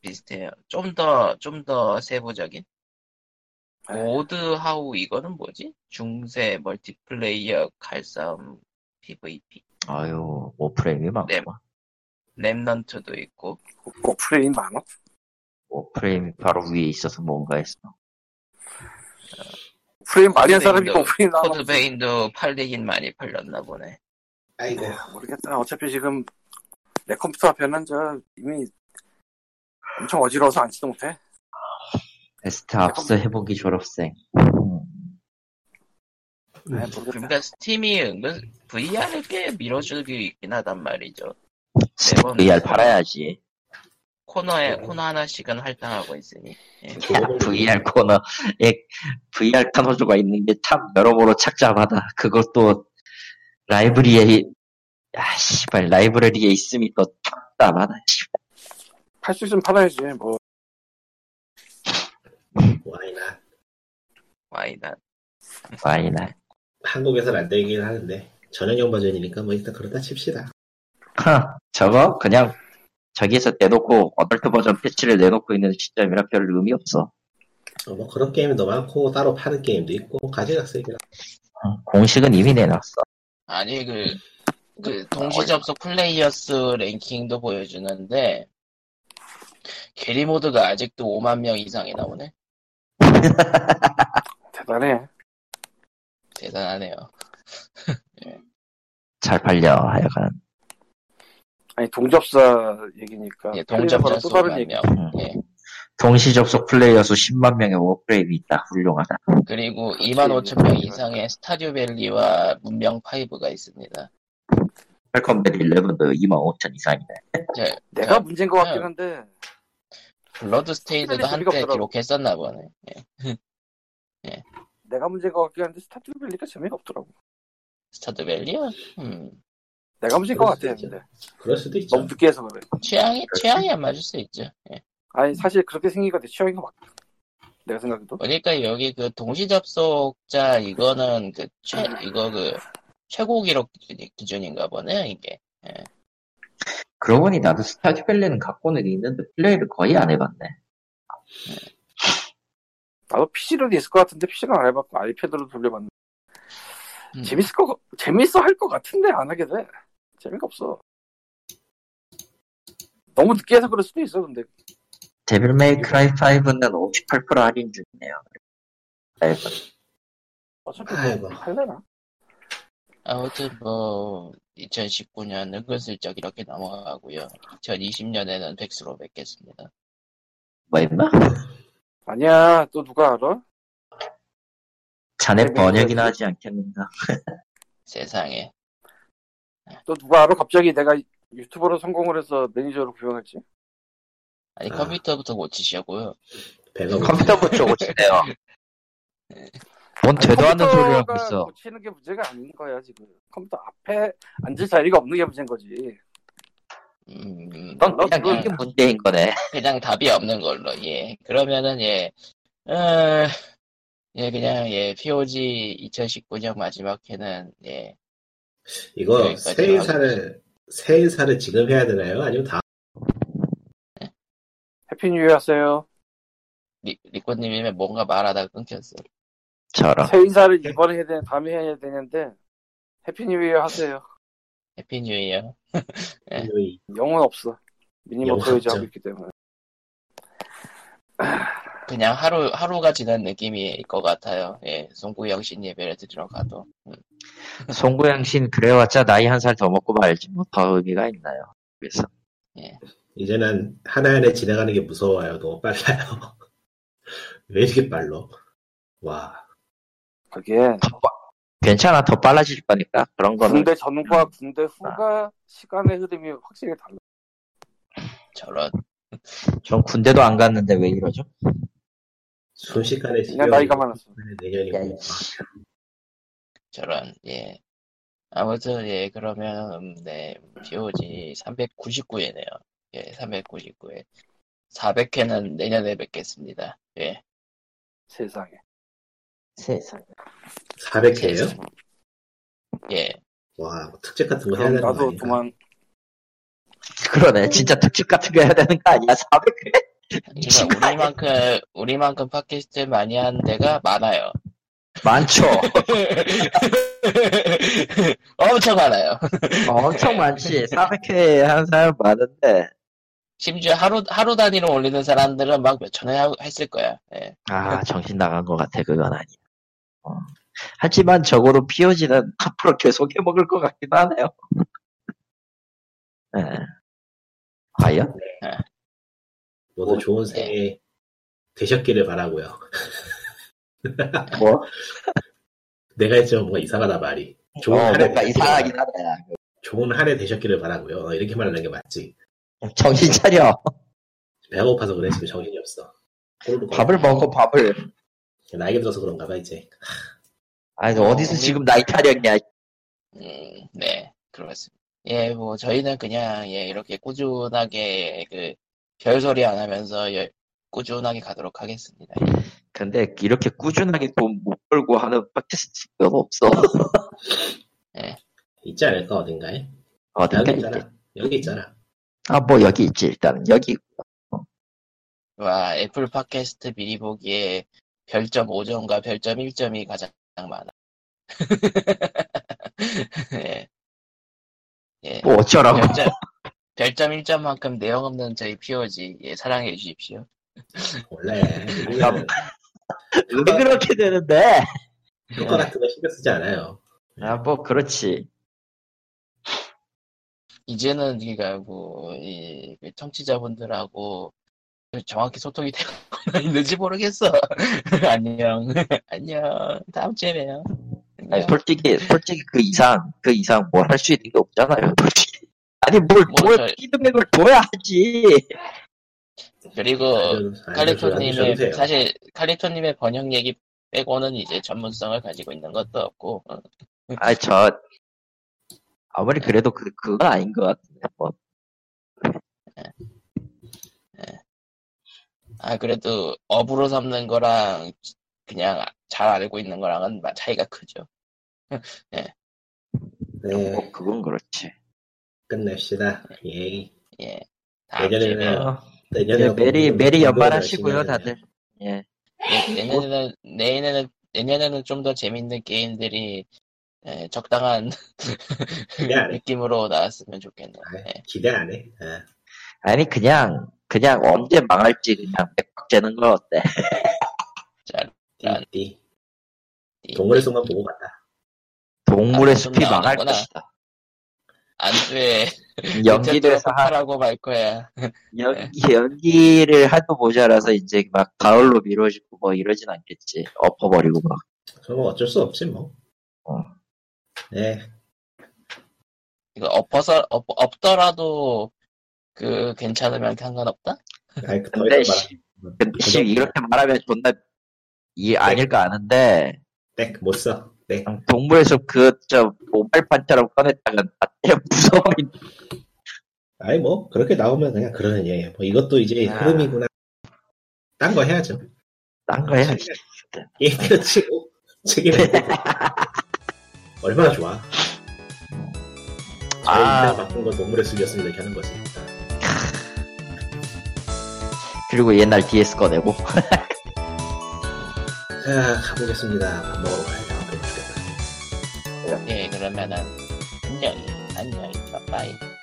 비슷해요. 좀 더 좀 더 세부적인. 오드하우 이거는 뭐지? 중세 멀티플레이어 칼싸움 피브이피. 아유 워프레임이 많아. 랩런트도 있고. 워프레임 많아? 워프레임 바로 위에 있어서 뭔가 했어. 워프레임 많이 한 사람이 워프레임 나와. 코드베인도 팔리긴 많이 팔렸나 보네. 아이고 모르겠다. 어차피 지금 내 컴퓨터 앞에는 저 이미 엄청 어지러워서 앉지도 못해. 베스트 압수 해보기 졸업생. 네, 그러니까 스팀이 은근 브이아르을 꽤 밀어주기 있긴 하단 말이죠. 매번 브이아르 팔아야지. 코너에 코너 하나씩은 할당하고 있으니. 예. 야, 브이아르 코너, 예, 브이아르 탄호조가 있는 게 참 여러모로 착잡하다. 그것도 라이브리에, 아 씨발 라이브러리에 있음이 또 답답하다. 팔 수 있으면 팔아야지 뭐. Why not? Why not? Why not? 한국에서는 안 되긴 하는데 전용형 버전이니까 뭐 일단 그러다 칩시다. 하, 저거 그냥 저기에서 내놓고 어덜트 버전 패치를 내놓고 있는 시점이라 별 의미 없어. 어, 뭐 그런 게임도 많고 따로 파는 게임도 있고 가지각색이라. 공식은 이미 내놨어. 아니 그, 그 동시 접속 플레이어스 랭킹도 보여주는데 게리 모드가 아직도 오만 명 이상이 나오네. 대단해. 대단하네요. 예. 잘 팔려 하여간. 아니 동접사 얘기니까. 예, 동접사 또 다른 얘기야. 음. 예. 동시 접속 플레이어 수 십만 명의 워프레임이 있다. 훌륭하다. 그리고 이만 오천 명 이상의 스타듀밸리와 문명오가 있습니다. 헬컴벨 십일도 이만 오천 이상이네. 제, 내가 저, 문제인 것 같긴 한데 블러드 스테이드도 한때 기록했었나 보네. 예. 예. 내가 문제인 것 같긴 한데 스타듀밸리가 재미가 없더라고. 스타듀밸리요? 음. 내가 문제인 것 같아. 근데. 그럴 수도 있죠. 너무 늦게 해서 그래. 취향이, 취향이 안 맞을 수 있죠. 예. 아니 사실 그렇게 생긴 것 같아. 취향인 것 같아. 내가 생각해도. 그러니까 여기 그 동시 접속자 이거는 그 최 이거 그 최고 기록 기준인가 보네요 이게. 예. 그러고 보니 나도 스타듀밸리는 갖고는 있는데 플레이를 거의 안 해봤네. 예. 나도 피씨로도 있을 것 같은데 피씨가 안 해봤고 아이패드로 돌려봤는데 음. 재밌을 거 재밌어 할 것 같은데 안 하게 돼. 재미가 없어. 너무 늦게 해서 그럴 수도 있어 근데. 데빌메이크라이 오는 오십팔 퍼센트 할인 중이네요. 어차피 할래나? 아무튼 뭐 이천십구 년 은근슬쩍 이렇게 넘어가고요. 이천이십 년에는 백수로 뵙겠습니다. 뭐 했나? 아니야 또 누가 알아? 자네 번역이나 하지 않겠는가? 세상에 또 누가 알아? 갑자기 내가 유튜버로 성공을 해서 매니저로 구형했지? 아니, 아. 컴퓨터부터 고치시고요. 컴퓨터부터 고치네요. 뭔 되도 않는 소리를 하고 있어. 고치는 게 문제가 아닌 거야, 지금. 컴퓨터 앞에 앉을 자리가 없는 게 문제인 거지. 음, 넌, 넌, 그냥, 그게 문제인 거네. 그냥 답이 없는 걸로, 예. 그러면은, 예, 어, 예, 그냥, 예, 피오지 이천십구 년 마지막 회는, 예. 이거, 새 인사를, 새 인사를 지금 해야 되나요? 아니면 다음? 해피뉴이 하세요. 리, 리코님이 뭔가 말하다가 끊겼어요. 저런. 새 인사를 이번에 해야 되는, 다음에 해야 되는데, 해피뉴이 하세요. 해피뉴이요? 네. 영은 없어. 미니모토이즈 하고 있기 때문에. 그냥 하루, 하루가 지난 느낌일 것 같아요. 예, 송구영신 예배를 드리러 가도. 음. 송구영신, 그래왔자 나이 한 살 더 먹고 말지, 뭐, 더 의미가 있나요? 그래서. 예. 이제는 하나하나 지나가는 게 무서워요. 너무 빨라요. 왜 이렇게 빨로? 와. 그게 더, 괜찮아. 더 빨라질 거니까 그런 거는. 군대 전과 군대 후가 아. 시간의 흐름이 확실히 달라. 저런. 전 군대도 안 갔는데 왜 이러죠? 순식간에 지금 나이가 많았어. 내년이고. 저런. 예. 아무튼 예 그러면 네 피오지 삼백구십구 회네요. 예 삼백구십구 회 사백 회는 내년에 뵙겠습니다. 예 세상에 세상에 사백 회요? 예 와 뭐 특집 같은 거 해야 되는 거 아니야? 나도 그만 그러네 진짜 특집 같은 거 해야 되는 거 아니야? 사백 회? 그러니까 우리만큼 우리만큼 팟캐스트 많이 하는 데가 많아요. 많죠. 엄청 많아요. 엄청 많지. 사백 회 한 사람 많은데. 심지어 하루, 하루 단위로 올리는 사람들은 막 몇천 회 했을 거야. 예. 아, 정신 나간 것 같아. 그건 아니야. 어. 하지만 적어도 피오지는 앞으로 계속 해먹을 것 같기도 하네요. 예. 과연? 네. 모두 좋은 새해 되셨기를 바라고요. 뭐? 내가 했죠. 뭐가 이상하다 말이. 좋은 어, 한해 뭔가 이상하긴 하다. 좋은 한해 되셨기를 바라고요. 이렇게 말하는 게 맞지. 정신 차려. 배가 고파서 그래. 지금 정신이 없어. 밥을 먹어, 밥을. 나이가 들어서 그런가 봐, 이제. 아니, 어디서 어, 지금 나이 타령이야. 음, 네, 그렇습니다. 예, 뭐, 저희는 그냥, 예, 이렇게 꾸준하게, 그, 별 소리 안 하면서, 예, 꾸준하게 가도록 하겠습니다. 근데, 이렇게 꾸준하게 돈 못 벌고 하는 팟캐스트가 없어. 예. 있지 않을까, 어딘가에? 어딘가에? 여기 있잖아. 여기 있잖아. 아, 뭐, 여기 있지, 일단은. 여기 있고. 와, 애플 팟캐스트 미리 보기에 별점 오 점과 별점 일 점이 가장 많아. 예. 예. 뭐 어쩌라고. 별점, 별점 일 점만큼 내용 없는 저희 피오지, 예, 사랑해 주십시오. 원래. 왜 그렇게 되는데? 효과 같은 거 신경 쓰지 않아요. 아, 뭐, 그렇지. 이제는, 그니까, 뭐, 이, 청취자분들하고, 정확히 소통이 되고 있는지 모르겠어. 안녕. 안녕. 다음 주에 봬요. 아니, 솔직히, 솔직히 그 이상, 그 이상 뭘 할 수 있는 게 없잖아요. 솔직히. 아니, 뭘, 뭘, 저... 피드백을 줘야지. 그리고, 칼리토님의, 사실, 칼리토님의 번역 얘기 빼고는 이제 전문성을 가지고 있는 것도 없고. 아, 저, 아무리 그래도 그, 그건 아닌 것 같은데, 뭐. 아, 그래도 업으로 삼는 거랑 그냥 잘 알고 있는 거랑은 차이가 크죠. 네. 네. 뭐 그건 그렇지. 끝냅시다. 예이. 예. 내년에는 내년에 메리 메리 연말 하시고요, 다들. 예. 예. 내년에는 내년에는 내년에는 좀 더 재밌는 게임들이 예, 적당한 느낌으로 나왔으면 좋겠네요. 예. 기대 안 해. 아. 아니 그냥. 그냥 언제 망할지 그냥 백박 재는 건 어때? 자, 띠. 동물의 숲만 보고 간다. 동물의 숲이 망할 것이다. 안 돼. 연기돼서 하라고 말 거야. 연기, 연기를 하도 모자라서 이제 막 가을로 미뤄지고 뭐 이러진 않겠지. 엎어버리고 막. 그럼 어쩔 수 없지 뭐. 어. 네. 이거 엎어서 엎, 엎더라도. 그 괜찮으면 상관없다. 아니, 그 근데 씨, 근데 씨 이렇게 말하면 존나 이 아닐까 아는데. 네, 못 써. 네. 동물에서 그 저 모발판처럼 꺼냈다가 아, 무서워. 아니 뭐 그렇게 나오면 그냥 그러는 얘기예요. 뭐 이것도 이제 아... 흐름이구나. 딴 거 해야죠. 딴 거 해야지. 얘기를 치고 책임. 얼마나 좋아. 아, 인사 바꾼 건 동물의 숲이었으면 이렇게 하는 거지. 그리고 옛날 디에스 꺼내고. 자, 가보겠습니다. 밥 먹으러 가야죠. 예, 그러면은 안녕히, 안녕히, 빠빠이.